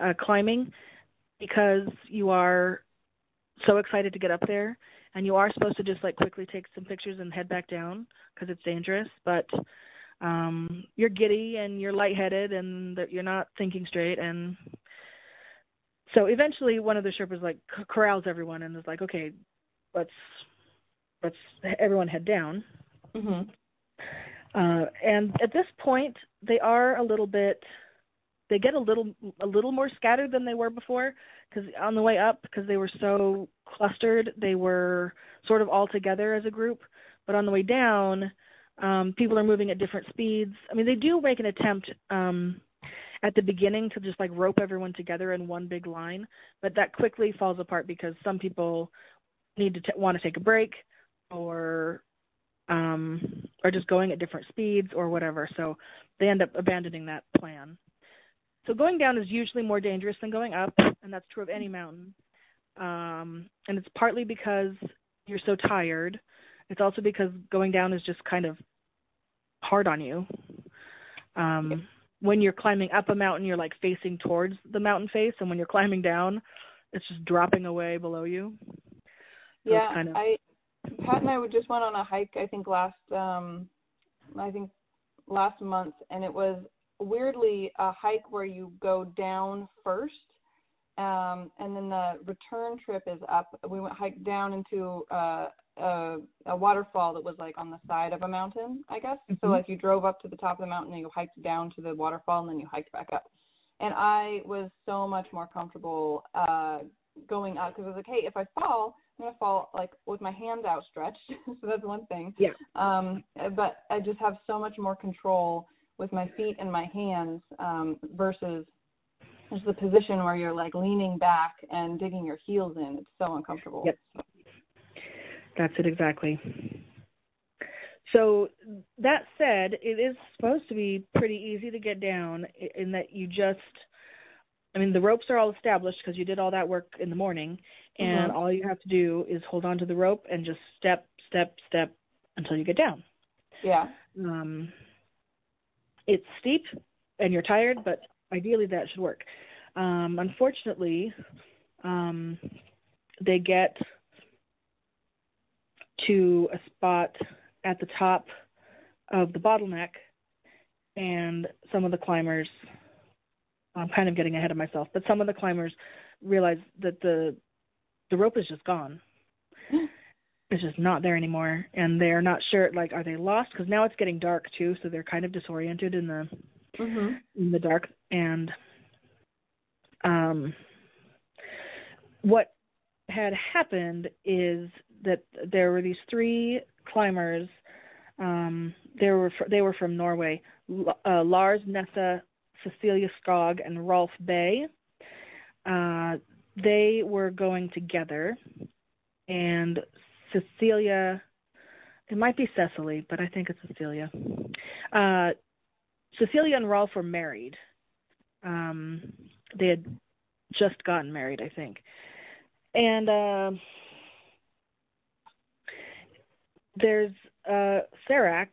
uh, climbing, because you are so excited to get up there, and you are supposed to just like quickly take some pictures and head back down because it's dangerous, but Um, you're giddy and you're lightheaded and you're not thinking straight. And so eventually one of the Sherpas like corrals everyone and is like, okay, let's, let's everyone head down. Mm-hmm. Uh, and at this point they are a little bit, they get a little, a little more scattered than they were before, because on the way up, because they were so clustered, they were sort of all together as a group, but on the way down, Um, people are moving at different speeds. I mean, they do make an attempt um, at the beginning to just like rope everyone together in one big line, but that quickly falls apart because some people need to t- want to take a break, or um, are just going at different speeds or whatever. So they end up abandoning that plan. So going down is usually more dangerous than going up, and that's true of any mountain. Um, and it's partly because you're so tired. It's also because going down is just kind of hard on you. Um, when you're climbing up a mountain, you're like facing towards the mountain face, and when you're climbing down, it's just dropping away below you. So yeah, kind of... I Pat and I just went on a hike. I think last, um, I think last month, and it was weirdly a hike where you go down first. Um, and then the return trip is up. We went hike down into uh, a, a waterfall that was like on the side of a mountain, I guess. Mm-hmm. So like you drove up to the top of the mountain and you hiked down to the waterfall and then you hiked back up. And I was so much more comfortable uh, going up, because I was like, hey, if I fall, I'm going to fall like with my hands outstretched. So that's one thing. Yeah. Um, but I just have so much more control with my feet and my hands um, versus there's the position where you're like leaning back and digging your heels in. It's so uncomfortable. Yep. That's it exactly. So that said, it is supposed to be pretty easy to get down in that you just, I mean, the ropes are all established because you did all that work in the morning, and mm-hmm. all you have to do is hold on to the rope and just step, step, step until you get down. Yeah. Um, it's steep and you're tired, but ideally, that should work. Um, unfortunately, um, they get to a spot at the top of the bottleneck, and some of the climbers, I'm kind of getting ahead of myself, but some of the climbers realize that the the rope is just gone. It's just not there anymore, and they're not sure, like, are they lost? Because now it's getting dark, too, so they're kind of disoriented in the Mm-hmm. in the dark. And um, what had happened is that there were these three climbers. Um, they were fr- they were from Norway: L- uh, Lars Nessa, Cecilia Skog, and Rolf Bay. Uh, they were going together, and Cecilia, it might be Cecily, but I think it's Cecilia. Uh, Cecilia and Rolf were married. Um, they had just gotten married, I think. And uh, there's uh, Serac,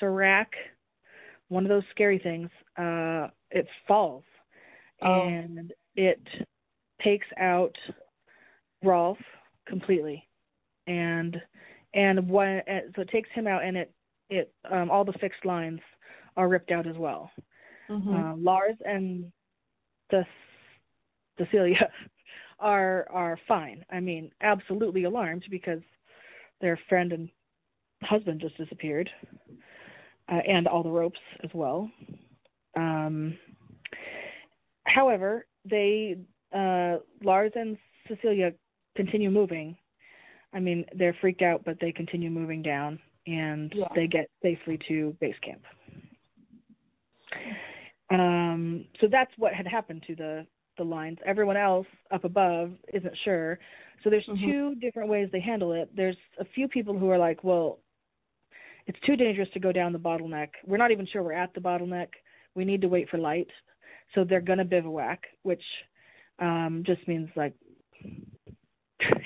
Serac, one of those scary things. Uh, it falls, oh. and it takes out Rolf completely, and and one, so it takes him out, and it it um, all the fixed lines are ripped out as well. Mm-hmm. Uh, Lars and the Cecilia are are fine. I mean, absolutely alarmed because their friend and husband just disappeared, uh, and all the ropes as well. Um, however, they uh, Lars and Cecilia continue moving. I mean, they're freaked out, but they continue moving down, and yeah. they get safely to base camp. Um, so that's what had happened to the the lines. Everyone else up above isn't sure. So there's mm-hmm. two different ways they handle it. There's a few people who are like, well, it's too dangerous to go down the bottleneck. We're not even sure we're at the bottleneck. We need to wait for light. So they're going to bivouac, which um, just means like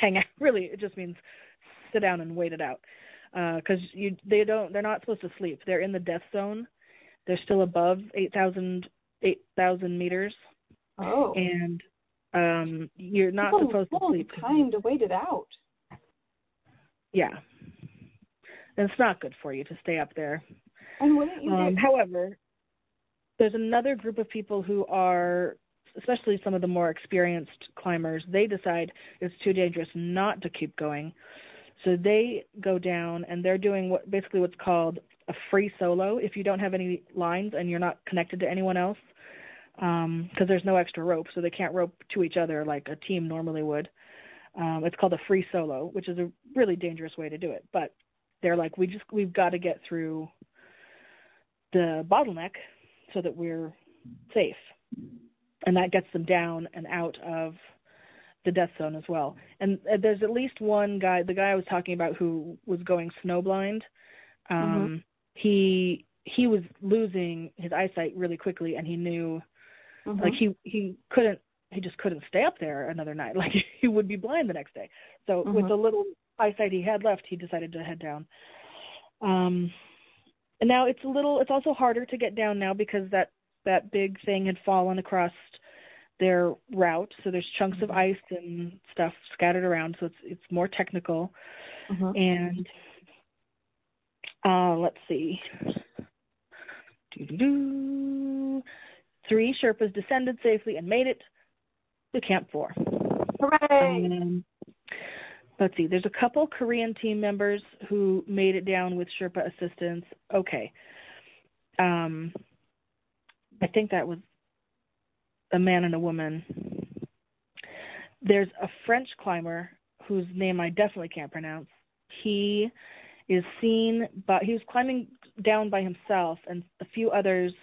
hang out. Really, it just means sit down and wait it out. Because uh, you they don't, they're not supposed to sleep. They're in the death zone. They're still above eight thousand meters. Oh. And um, you're not people supposed to sleep. Time to wait it out. Yeah. And it's not good for you to stay up there. And wouldn't you um, however, there's another group of people who are, especially some of the more experienced climbers, they decide it's too dangerous not to keep going. So they go down, and they're doing what basically what's called a free solo if you don't have any lines and you're not connected to anyone else, because um, there's no extra rope, so they can't rope to each other like a team normally would. Um, it's called a free solo, which is a really dangerous way to do it. But they're like, we just we've got to get through the bottleneck so that we're safe, and that gets them down and out of the death zone as well. And there's at least one guy, the guy I was talking about who was going snowblind. Um, mm-hmm. He he was losing his eyesight really quickly, and he knew, mm-hmm. like he, he couldn't he just couldn't stay up there another night. Like he would be blind the next day. So mm-hmm. with the little eyesight he had left, he decided to head down. Um, and now it's a little it's also harder to get down now because that that big thing had fallen across their route. So there's chunks mm-hmm. of ice and stuff scattered around. So it's it's more technical, mm-hmm. and. Uh, let's see. Doo-doo-doo. Three Sherpas descended safely and made it to Camp Four. Hooray! Um, let's see. There's a couple Korean team members who made it down with Sherpa assistance. Okay. Um, I think that was a man and a woman. There's a French climber whose name I definitely can't pronounce. He... is seen, but he was climbing down by himself, and a few others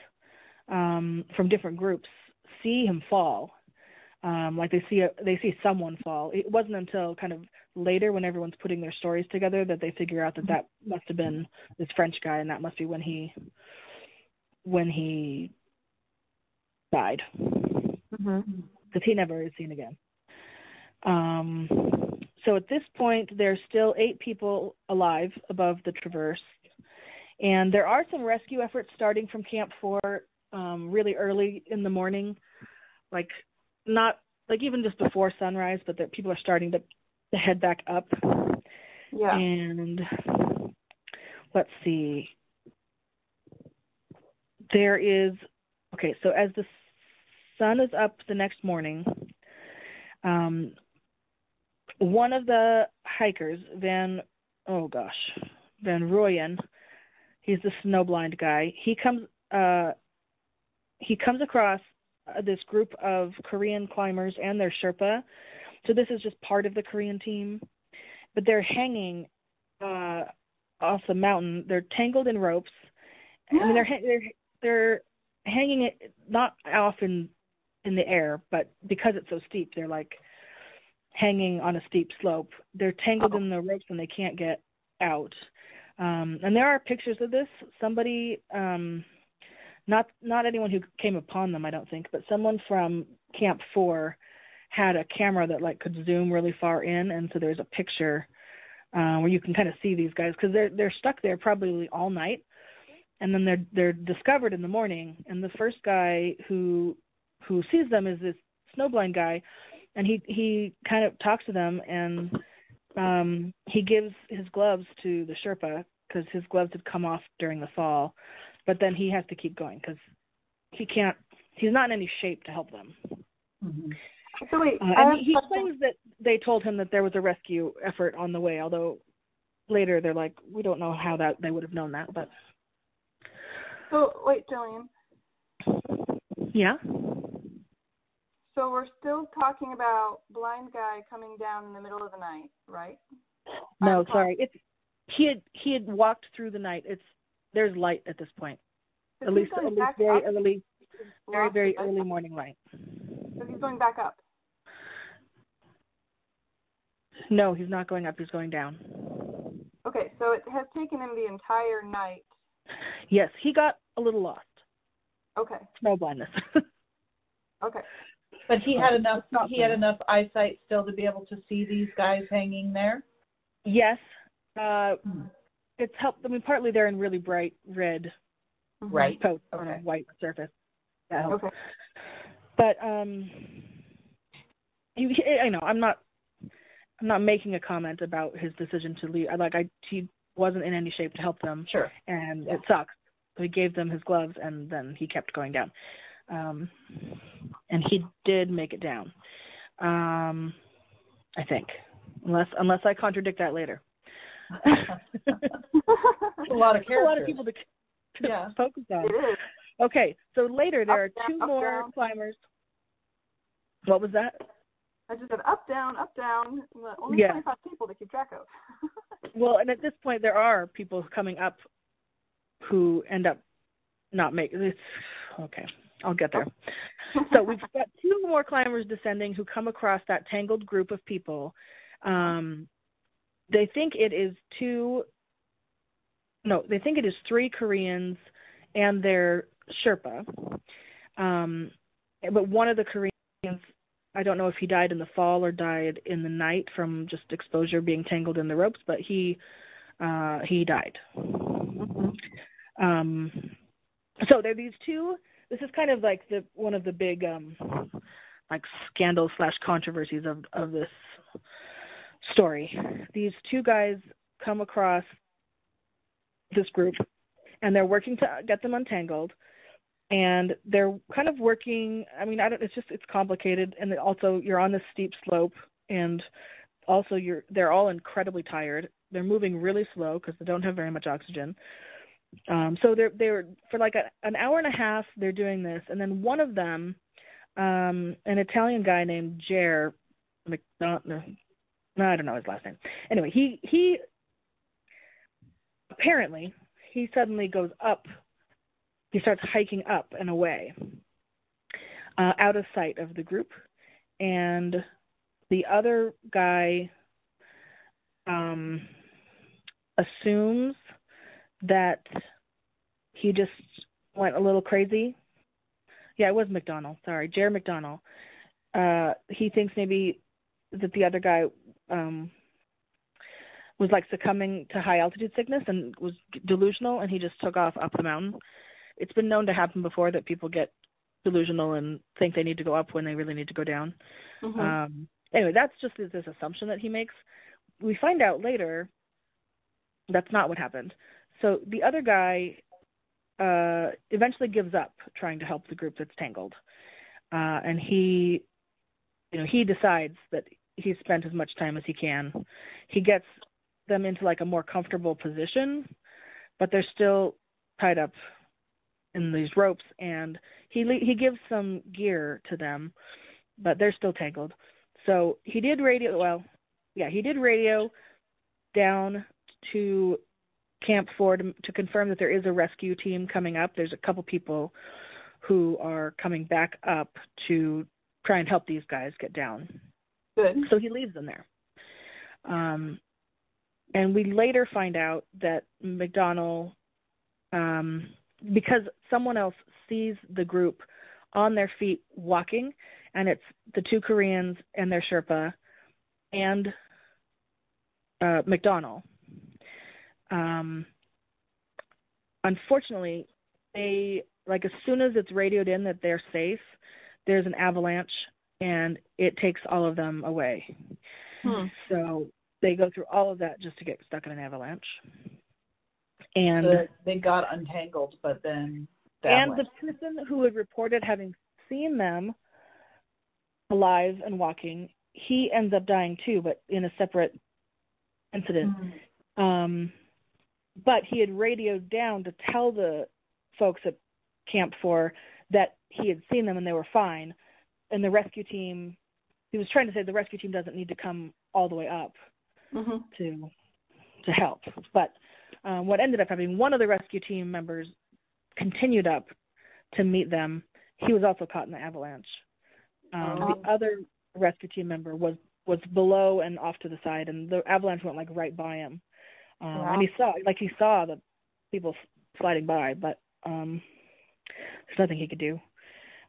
um, from different groups see him fall. Um, like they see a, they see someone fall. It wasn't until kind of later, when everyone's putting their stories together, that they figure out that that must have been this French guy, and that must be when he when he died, because mm-hmm. he never is seen again. Um. So at this point, there's still eight people alive above the traverse. And there are some rescue efforts starting from Camp four um, really early in the morning, like not like even just before sunrise, but that people are starting to, to head back up. Yeah. And let's see. There is, okay, so as the sun is up the next morning, um, one of the hikers, Van, oh gosh, Van Royen, he's the snowblind guy. He comes, uh, he comes across this group of Korean climbers and their Sherpa So this is just part of the Korean team. But they're hanging uh, off the mountain. They're tangled in ropes. Yeah. I mean, they're, ha- they're they're hanging it not off in, in the air, but because it's so steep, they're like hanging on a steep slope. They're tangled oh. in the ropes and they can't get out. Um, and there are pictures of this. Somebody, um, not not anyone who came upon them, I don't think, but someone from Camp Four had a camera that like could zoom really far in, and so there's a picture uh, where you can kind of see these guys because they're they're stuck there probably all night, and then they're they're discovered in the morning. And the first guy who who sees them is this snowblind guy, and he he kind of talks to them and. Um, he gives his gloves to the Sherpa because his gloves had come off during the fall, but then he has to keep going because he can't. He's not in any shape to help them. Mm-hmm. So wait, uh, and he claims that they told him that there was a rescue effort on the way. Although later they're like, we don't know how that they would have known that. But so wait, Jillian. Yeah. So we're still talking about blind guy coming down in the middle of the night, right? No, sorry. It's he had he had walked through the night. It's there's light at this point. At least, at least very early, very very early morning light. So he's going back up. No, he's not going up. He's going down. Okay, so it has taken him the entire night. Yes, he got a little lost. Okay. Snow blindness. Okay. But he had enough. He had enough eyesight still to be able to see these guys hanging there. Yes, uh, it's helped. I mean, partly they're in really bright red, right, coats okay. on a white surface. That helps. Okay. But um, you, I know I'm not. I'm not making a comment about his decision to leave. Like I, he wasn't in any shape to help them. Sure. And yeah. It sucks. So he gave them his gloves, and then he kept going down. Um, and he did make it down, um, I think, unless unless I contradict that later. a lot of a lot of people to, to yeah. focus on. Okay, so later there up, are two down, more down. climbers. What was that? I just said up, down, up, down. Only yeah. twenty-five people to keep track of. Well, and at this point there are people coming up who end up not making it. Okay. I'll get there. So we've got two more climbers descending who come across that tangled group of people. Um, they think it is two, no, they think it is three Koreans and their Sherpa. Um, but one of the Koreans, I don't know if he died in the fall or died in the night from just exposure being tangled in the ropes, but he uh, he died. Um, so there are these two. This is kind of like the one of the big um, like scandals slash controversies of, of this story. These two guys come across this group, and they're working to get them untangled, and they're kind of working. I mean, I don't. It's just it's complicated, and also you're on this steep slope, and also you're they're all incredibly tired. They're moving really slow because they don't have very much oxygen. Um, so they're, they're for like a, an hour and a half, they're doing this. And then one of them, um, an Italian guy named Jerry McDonald, no, I don't know his last name. Anyway, he, he apparently, he suddenly goes up. He starts hiking up and away, uh, out of sight of the group. And the other guy um, assumes that he just went a little crazy. Yeah, it was McDonald. Sorry, Jerry McDonald. Uh, he thinks maybe that the other guy um, was like succumbing to high altitude sickness and was delusional, and he just took off up the mountain. It's been known to happen before that people get delusional and think they need to go up when they really need to go down. Mm-hmm. Um, anyway, that's just this assumption that he makes. We find out later that's not what happened. So the other guy uh, eventually gives up trying to help the group that's tangled, uh, and he, you know, he decides that he's spent as much time as he can. He gets them into like a more comfortable position, but they're still tied up in these ropes, and he he gives some gear to them, but they're still tangled. So he did radio, well, yeah, he did radio down to Camp Ford to confirm that there is a rescue team coming up. There's a couple people who are coming back up to try and help these guys get down. Good. So he leaves them there. Um, and we later find out that McDonald, um, because someone else sees the group on their feet walking, and it's the two Koreans and their Sherpa and uh, McDonald. Um, unfortunately, they, like, as soon as it's radioed in that they're safe, there's an avalanche and it takes all of them away. Hmm. So they go through all of that just to get stuck in an avalanche. And so they got untangled, but then the and avalanche. The person who had reported having seen them alive and walking, he ends up dying too, but in a separate incident. Hmm. Um, but he had radioed down to tell the folks at Camp Four that he had seen them and they were fine. And the rescue team, he was trying to say the rescue team doesn't need to come all the way up mm-hmm. to to help. But um, what ended up happening, one of the rescue team members continued up to meet them. He was also caught in the avalanche. Um, oh. The other rescue team member was, was below and off to the side, and the avalanche went like right by him. Um, wow. And he saw, like he saw the people sliding by, but um, there's nothing he could do.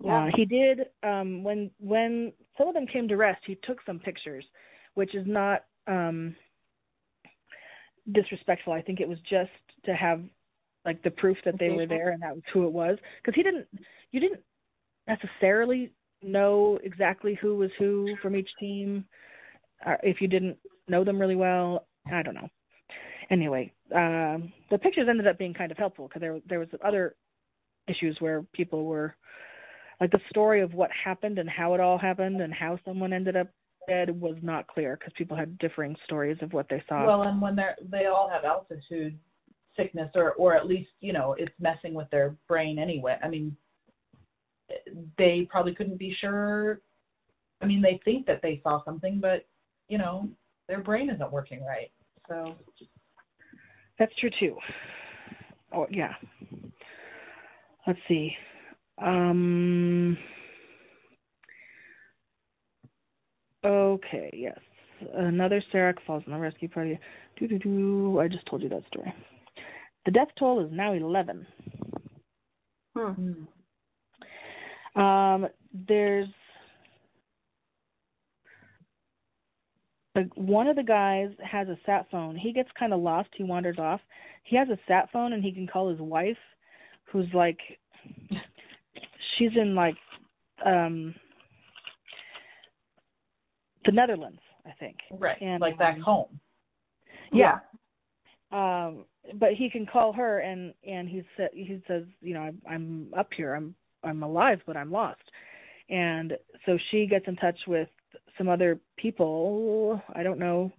Yeah. Uh, he did um, when when some of them came to rest. He took some pictures, which is not um, disrespectful. I think it was just to have like the proof that they were there and that was who it was, because he didn't. You didn't necessarily know exactly who was who from each team uh, if you didn't know them really well. I don't know. Anyway, um, the pictures ended up being kind of helpful because there there was other issues where people were, like the story of what happened and how it all happened and how someone ended up dead was not clear because people had differing stories of what they saw. Well, and when they're, they all have altitude sickness or, or at least, you know, it's messing with their brain anyway. I mean, they probably couldn't be sure. I mean, they think that they saw something, but, you know, their brain isn't working right. So... That's true, too. Oh, yeah. Let's see. Um, okay, yes. Another Serac falls in the rescue party. Doo-doo-doo. I just told you that story. The death toll is now eleven. Hmm. Um, there's one of the guys has a sat phone. He gets kind of lost. He wanders off. He has a sat phone, and he can call his wife, who's like, she's in like um, the Netherlands, I think. Right, and, like back um, home. Yeah. yeah. Um, but he can call her, and and he sa- he says, you know, I'm, I'm up here. I'm I'm alive, but I'm lost. And so she gets in touch with some other people, I don't know,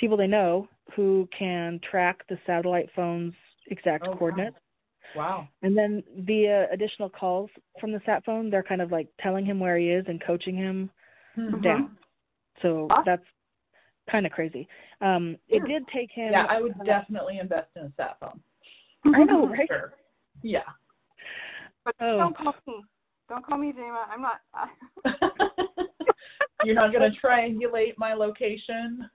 people they know who can track the satellite phone's exact oh, coordinates. Wow. wow. And then via additional calls from the sat phone, they're kind of like telling him where he is and coaching him mm-hmm. down. So awesome. That's kind of crazy. Um, it yeah. did take him. Yeah, I would uh, definitely invest in a sat phone. I know, right? Sure. Yeah. But oh. don't call me. Don't call me, Jema. I'm not. I... You're not going to triangulate my location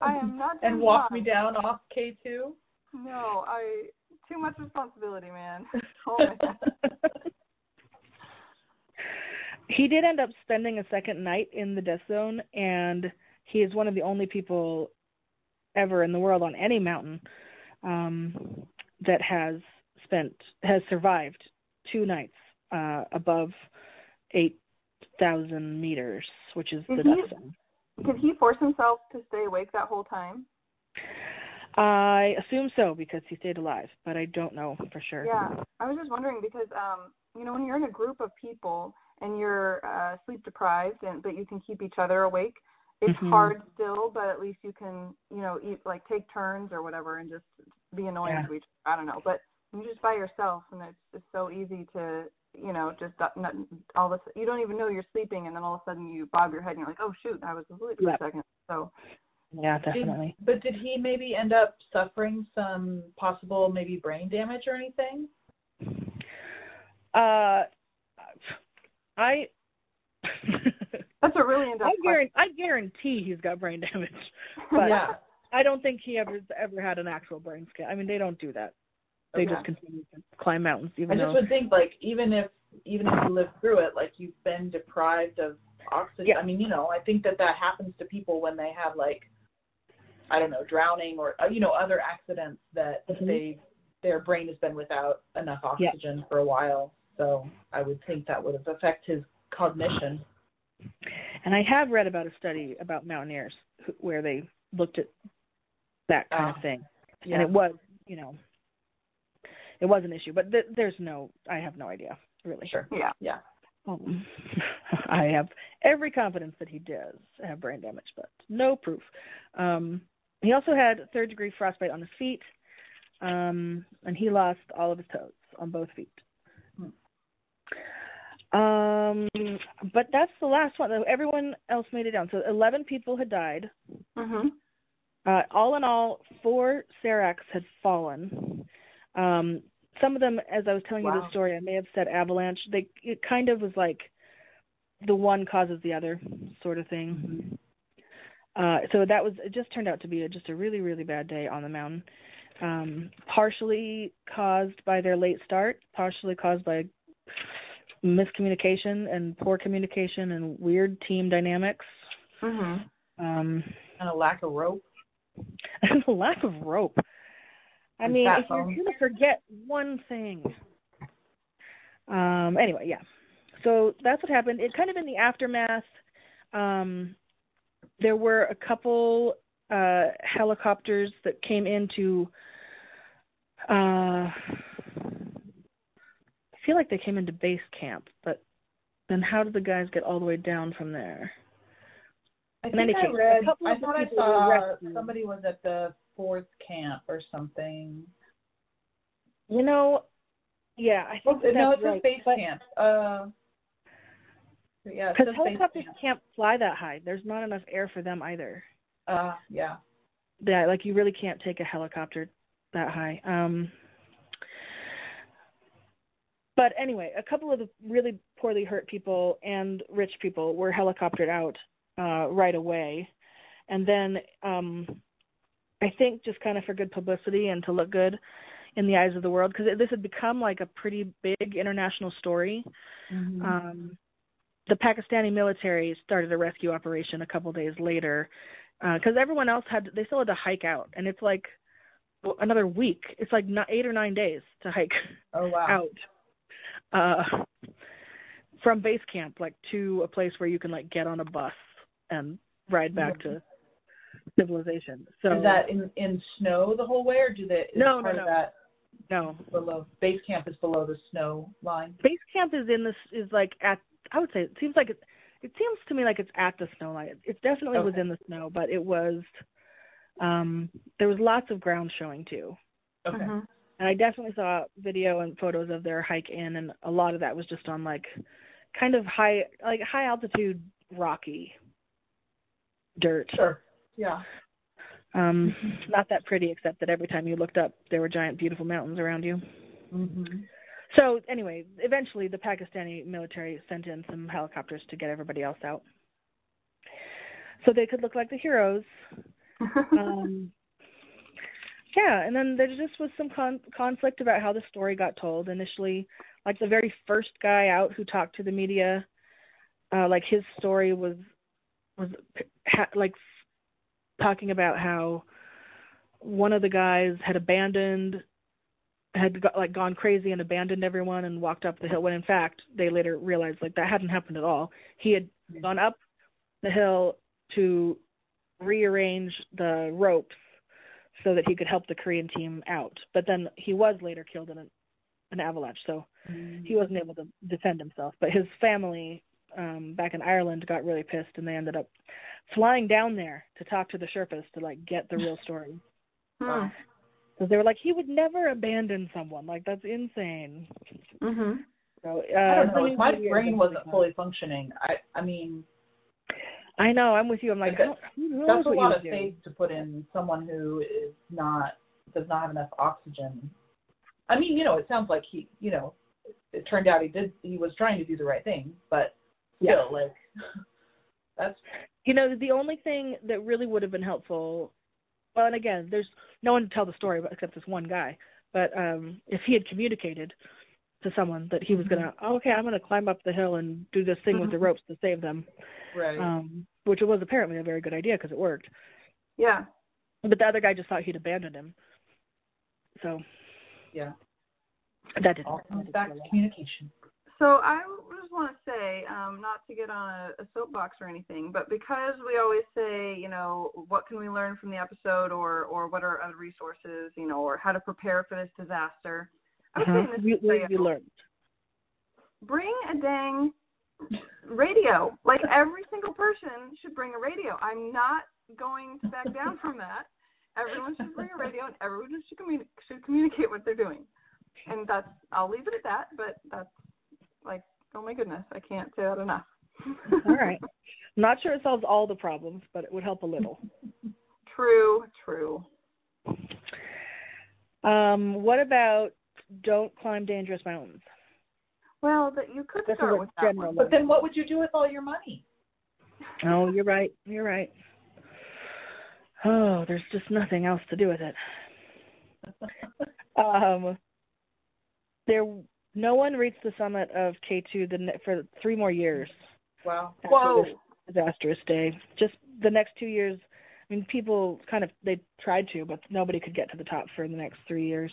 I am not and walk not. me down off K two? No, I too much responsibility, man. Oh my God. He did end up spending a second night in the death zone, and he is one of the only people ever in the world on any mountain um, that has spent has survived two nights uh, above eight thousand meters, which is did the death zone. Did he force himself to stay awake that whole time? I assume so, because he stayed alive, but I don't know for sure. Yeah, I was just wondering because, um, you know, when you're in a group of people and you're uh, sleep deprived, and but you can keep each other awake, it's mm-hmm. hard still, but at least you can, you know, eat, like take turns or whatever and just be annoying yeah. to each other. I don't know, but You're just by yourself, and it's just so easy to, you know, just not, all this. You don't even know you're sleeping, and then all of a sudden you bob your head, and you're like, oh shoot, I was asleep for yep. a second. So. Yeah, definitely. Did, but did he maybe end up suffering some possible maybe brain damage or anything? Uh, I. That's a really in-depth I guarantee, I guarantee he's got brain damage, but yeah. I don't think he ever ever had an actual brain scan. I mean, they don't do that. They okay. just continue to climb mountains. Even I just though, would think, like, even if even if you live through it, like, you've been deprived of oxygen. Yeah. I mean, you know, I think that that happens to people when they have, like, I don't know, drowning or, you know, other accidents that mm-hmm. they their brain has been without enough oxygen yeah. for a while. So I would think that would have affected his cognition. And I have read about a study about mountaineers who, where they looked at that kind uh, of thing. Yeah. And it was, you know, it was an issue. But th- there's no, I have no idea, really. Sure. Yeah. Yeah. Um, I have every confidence that he does have brain damage, but no proof. Um, he also had third-degree frostbite on his feet, um, and he lost all of his toes on both feet. Hmm. Um, but that's the last one. Everyone else made it down. So eleven people had died. Mm-hmm. Uh, all in all, four Seracs had fallen. Um, some of them, as I was telling wow. you the story, I may have said avalanche. They, it kind of was like the one causes the other sort of thing. Mm-hmm. Uh, so that was, it just turned out to be a, just a really, really bad day on the mountain. Um, partially caused by their late start, partially caused by miscommunication and poor communication and weird team dynamics. Mm-hmm. Um, and a lack of rope. And a lack of rope. I and mean, if phone. You're going to forget one thing. Um, anyway, yeah. So that's what happened. It kind of in the aftermath, um, there were a couple uh, helicopters that came into... Uh, I feel like they came into base camp, but then how did the guys get all the way down from there? I think I case, read, I thought I saw somebody was at the fourth camp or something. You know, yeah, I think well, that no, that's right. No, it's base but, camp. Uh, yeah, because helicopters camp. can't fly that high. There's not enough air for them either. Uh, yeah. Yeah, like you really can't take a helicopter that high. Um. But anyway, a couple of the really poorly hurt people and rich people were helicoptered out uh, right away. And then um, I think just kind of for good publicity and to look good in the eyes of the world, because this had become like a pretty big international story. Mm-hmm. Um, the Pakistani military started a rescue operation a couple days later because uh, everyone else had, they still had to hike out. And it's like another week. It's like eight or nine days to hike oh, wow. out. Uh, from base camp, like, to a place where you can, like, get on a bus and ride back to civilization. So is that in, in snow the whole way, or do they? No, part no, of no. That no. Below base camp is below the snow line. Base camp is in this is like at. I would say it seems like it. It seems to me like it's at the snow line. It, it definitely okay. was in the snow, but it was. Um, there was lots of ground showing too. Okay. Mm-hmm. And I definitely saw video and photos of their hike in, and a lot of that was just on, like, kind of high, like, high-altitude, rocky dirt. Sure, yeah. Um, not that pretty, except that every time you looked up, there were giant, beautiful mountains around you. Mm-hmm. So, anyway, eventually the Pakistani military sent in some helicopters to get everybody else out so they could look like the heroes. Um Yeah, and then there just was some con- conflict about how the story got told. Initially, like the very first guy out who talked to the media, uh, like his story was was ha- like talking about how one of the guys had abandoned, had got, like gone crazy and abandoned everyone and walked up the hill. When in fact, they later realized like that hadn't happened at all. He had gone up the hill to rearrange the ropes so that he could help the Korean team out. But then he was later killed in an, an avalanche, so mm. he wasn't able to defend himself. But his family um, back in Ireland got really pissed, and they ended up flying down there to talk to the Sherpas to, like, get the real story. Huh. Because they were like, he would never abandon someone. Like, that's insane. Mm-hmm. So, uh, I don't know. If my brain wasn't fully functioning, I, I mean. I know. I'm with you. I'm like, that's, that's a lot of faith to put in someone who is not, does not have enough oxygen. I mean, you know, it sounds like he, you know, it, it turned out he did, he was trying to do the right thing, but still, yeah. like, that's. You know, the only thing that really would have been helpful, well, and again, there's no one to tell the story except this one guy, but um, if he had communicated to someone that he was going to, oh, okay, I'm going to climb up the hill and do this thing mm-hmm. with the ropes to save them, right? Um, which was apparently a very good idea because it worked. Yeah. But the other guy just thought he'd abandoned him. So. Yeah. That didn't work. Comes back to communication. So I just want to say, um, not to get on a, a soapbox or anything, but because we always say, you know, what can we learn from the episode, or, or what are other resources, you know, or how to prepare for this disaster. I was uh-huh. saying this we, we, we learned. Bring a dang radio. Like, every single person should bring a radio. I'm not going to back down from that. Everyone should bring a radio, and everyone should, communi- should communicate what they're doing. And that's, I'll leave it at that, but that's, like, oh my goodness, I can't say that enough. All right. Not sure it solves all the problems, but it would help a little. True, true. Um, what about don't climb dangerous mountains? Well, but you could this start with that one. But then what would you do with all your money? Oh, you're right. You're right. Oh, there's just nothing else to do with it. um, there. No one reached the summit of K two the ne- for three more years. Wow. Whoa. This disastrous day. Just the next two years, I mean, people kind of, they tried to, but nobody could get to the top for the next three years.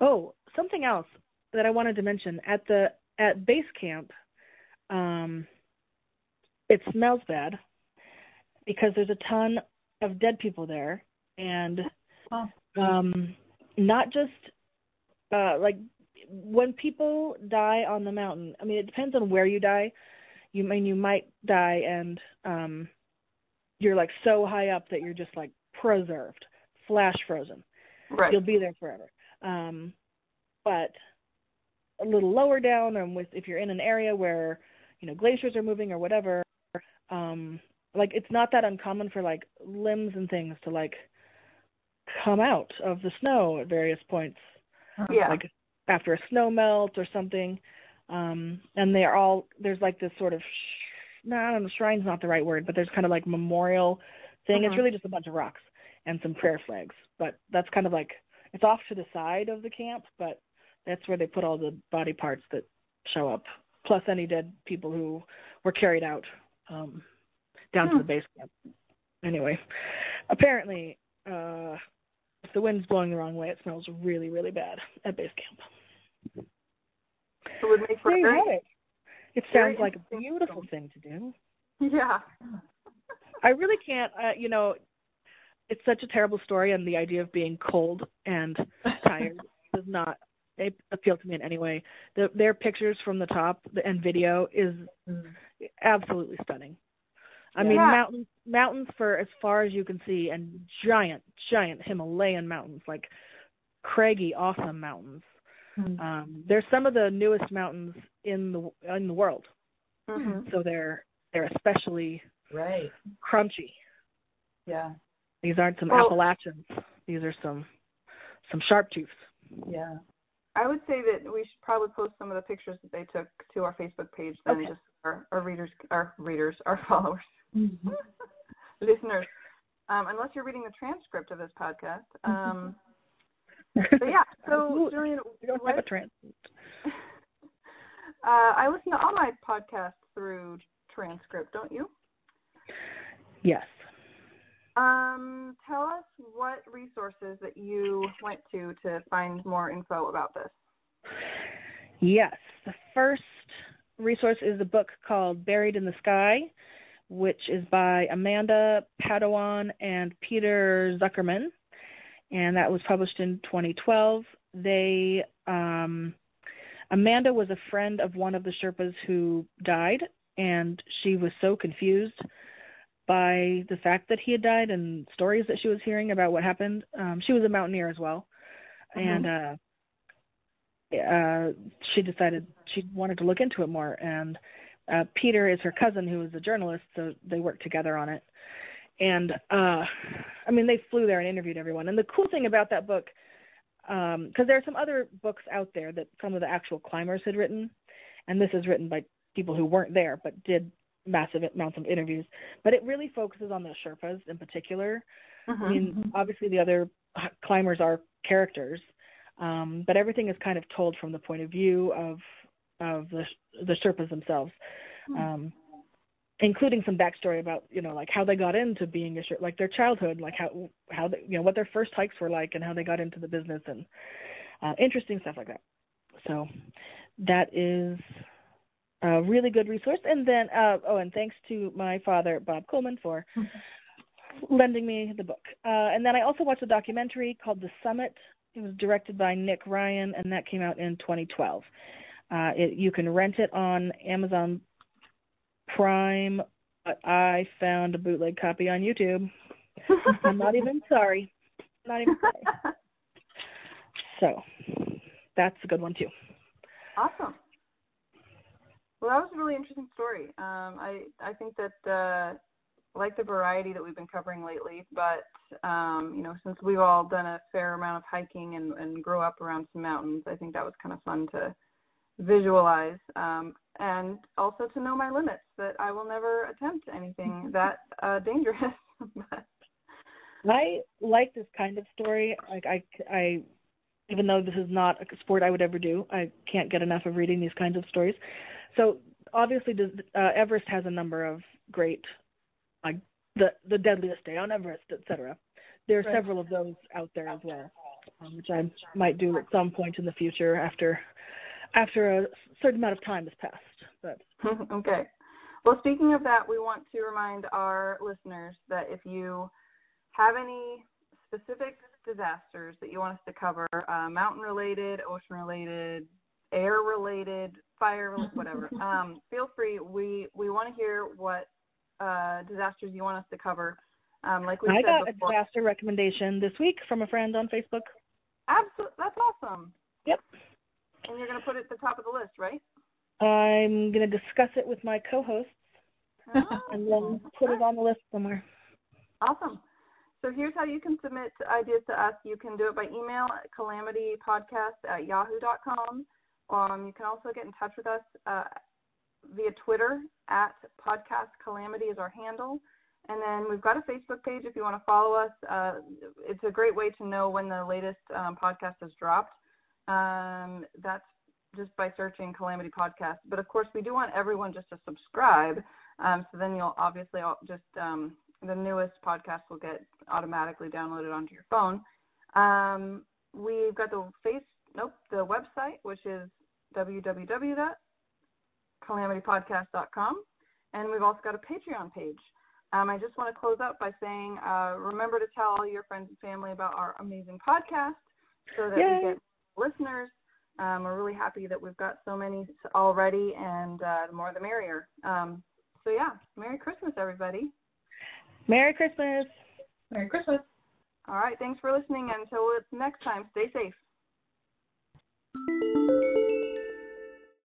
Oh, something else that I wanted to mention. At the at base camp, um, it smells bad because there's a ton of dead people there. And um, not just, uh, like, when people die on the mountain, I mean, it depends on where you die. You mean you might die and um, you're like so high up that you're just like preserved, flash frozen. Right. You'll be there forever. Um, but a little lower down, and with if you're in an area where, you know, glaciers are moving or whatever, um, like it's not that uncommon for like limbs and things to like come out of the snow at various points. Yeah. Like, after a snow melt or something, um, and they're all, there's like this sort of, sh- no, I don't know, shrine's not the right word, but there's kind of like memorial thing. Mm-hmm. It's really just a bunch of rocks and some prayer flags, but that's kind of like, it's off to the side of the camp, but that's where they put all the body parts that show up, plus any dead people who were carried out um, down hmm. to the base camp. Anyway, apparently, uh, if the wind's blowing the wrong way, it smells really, really bad at base camp. It would make for it. It sounds like a beautiful thing to do. Yeah. I really can't, uh, you know, it's such a terrible story, and the idea of being cold and tired does not it appeal to me in any way. The, their pictures from the top and video is absolutely stunning. I yeah. mean, mountains, mountains for as far as you can see, and giant, giant Himalayan mountains, like craggy, awesome mountains. Um, they're some of the newest mountains in the in the world, mm-hmm. so they're they're especially right. crunchy. Yeah, these aren't some well, Appalachians; these are some some sharp tooths. Yeah, I would say that we should probably post some of the pictures that they took to our Facebook page. Then okay. just our, our readers, our readers, our followers, mm-hmm. listeners. Um, unless you're reading the transcript of this podcast. Um, mm-hmm. But yeah, so Jillian, you don't have a transcript. uh, I listen to all my podcasts through transcript, don't you? Yes. Um, tell us what resources that you went to to find more info about this. Yes, the first resource is a book called Buried in the Sky, which is by Amanda Padawan and Peter Zuckerman. And that was published in twenty twelve. They, um, Amanda was a friend of one of the Sherpas who died, and she was so confused by the fact that he had died and stories that she was hearing about what happened. Um, she was a mountaineer as well. Mm-hmm. And uh, uh, she decided she wanted to look into it more. And uh, Peter is her cousin, who is a journalist, so they worked together on it. And, uh, I mean, they flew there and interviewed everyone. And the cool thing about that book, because um, there are some other books out there that some of the actual climbers had written, and this is written by people who weren't there but did massive amounts of interviews, but it really focuses on the Sherpas in particular. Uh-huh. I mean, obviously the other climbers are characters, um, but everything is kind of told from the point of view of of the, the Sherpas themselves. Uh-huh. Um including some backstory about, you know, like how they got into being a Sherpa, like their childhood, like how, how they, you know, what their first hikes were like and how they got into the business and uh, interesting stuff like that. So that is a really good resource. And then, uh, oh, and thanks to my father, Bob Kuhlman, for lending me the book. Uh, and then I also watched a documentary called The Summit. It was directed by Nick Ryan, and that came out in twenty twelve. Uh, it, you can rent it on Amazon Prime, but I found a bootleg copy on YouTube. I'm not even sorry. Not even sorry. So that's a good one too. Awesome. Well, that was a really interesting story. Um, I I think that uh, like the variety that we've been covering lately, but um, you know, since we've all done a fair amount of hiking and, and grew up around some mountains, I think that was kind of fun to visualize, um, and also to know my limits, that I will never attempt anything that uh, dangerous. But I like this kind of story. Like I, I, even though this is not a sport I would ever do, I can't get enough of reading these kinds of stories. So obviously, does, uh, Everest has a number of great, like the the deadliest day on Everest, et cetera. There are right. several of those out there as well, um, which I might do at some point in the future after. After a certain amount of time has passed. But okay. Well, speaking of that, we want to remind our listeners that if you have any specific disasters that you want us to cover, uh, mountain-related, ocean-related, air-related, fire-related, whatever, um, feel free. We we want to hear what uh, disasters you want us to cover. Um, like we I said got before. a disaster recommendation this week from a friend on Facebook. Absolutely. That's awesome. Yep. And you're going to put it at the top of the list, right? I'm going to discuss it with my co-hosts oh, and then put it on the list somewhere. Awesome. So here's how you can submit ideas to us. You can do it by email at calamitypodcast at yahoo dot com. Um, you can also get in touch with us uh, via Twitter at Podcast Calamity is our handle. And then we've got a Facebook page if you want to follow us. Uh, it's a great way to know when the latest um, podcast is dropped. Um, that's just by searching Calamity Podcast. But of course, we do want everyone just to subscribe. Um, so then you'll obviously just, um, the newest podcast will get automatically downloaded onto your phone. Um, we've got the face, nope, the website, which is w w w dot calamity podcast dot com. And we've also got a Patreon page. Um, I just want to close up by saying, uh, remember to tell all your friends and family about our amazing podcast so that Yay. we get listeners. Um, we're really happy that we've got so many already, and uh, the more the merrier. Um, so yeah, Merry Christmas, everybody. Merry Christmas. Merry Christmas. All right, thanks for listening. Until next time, stay safe.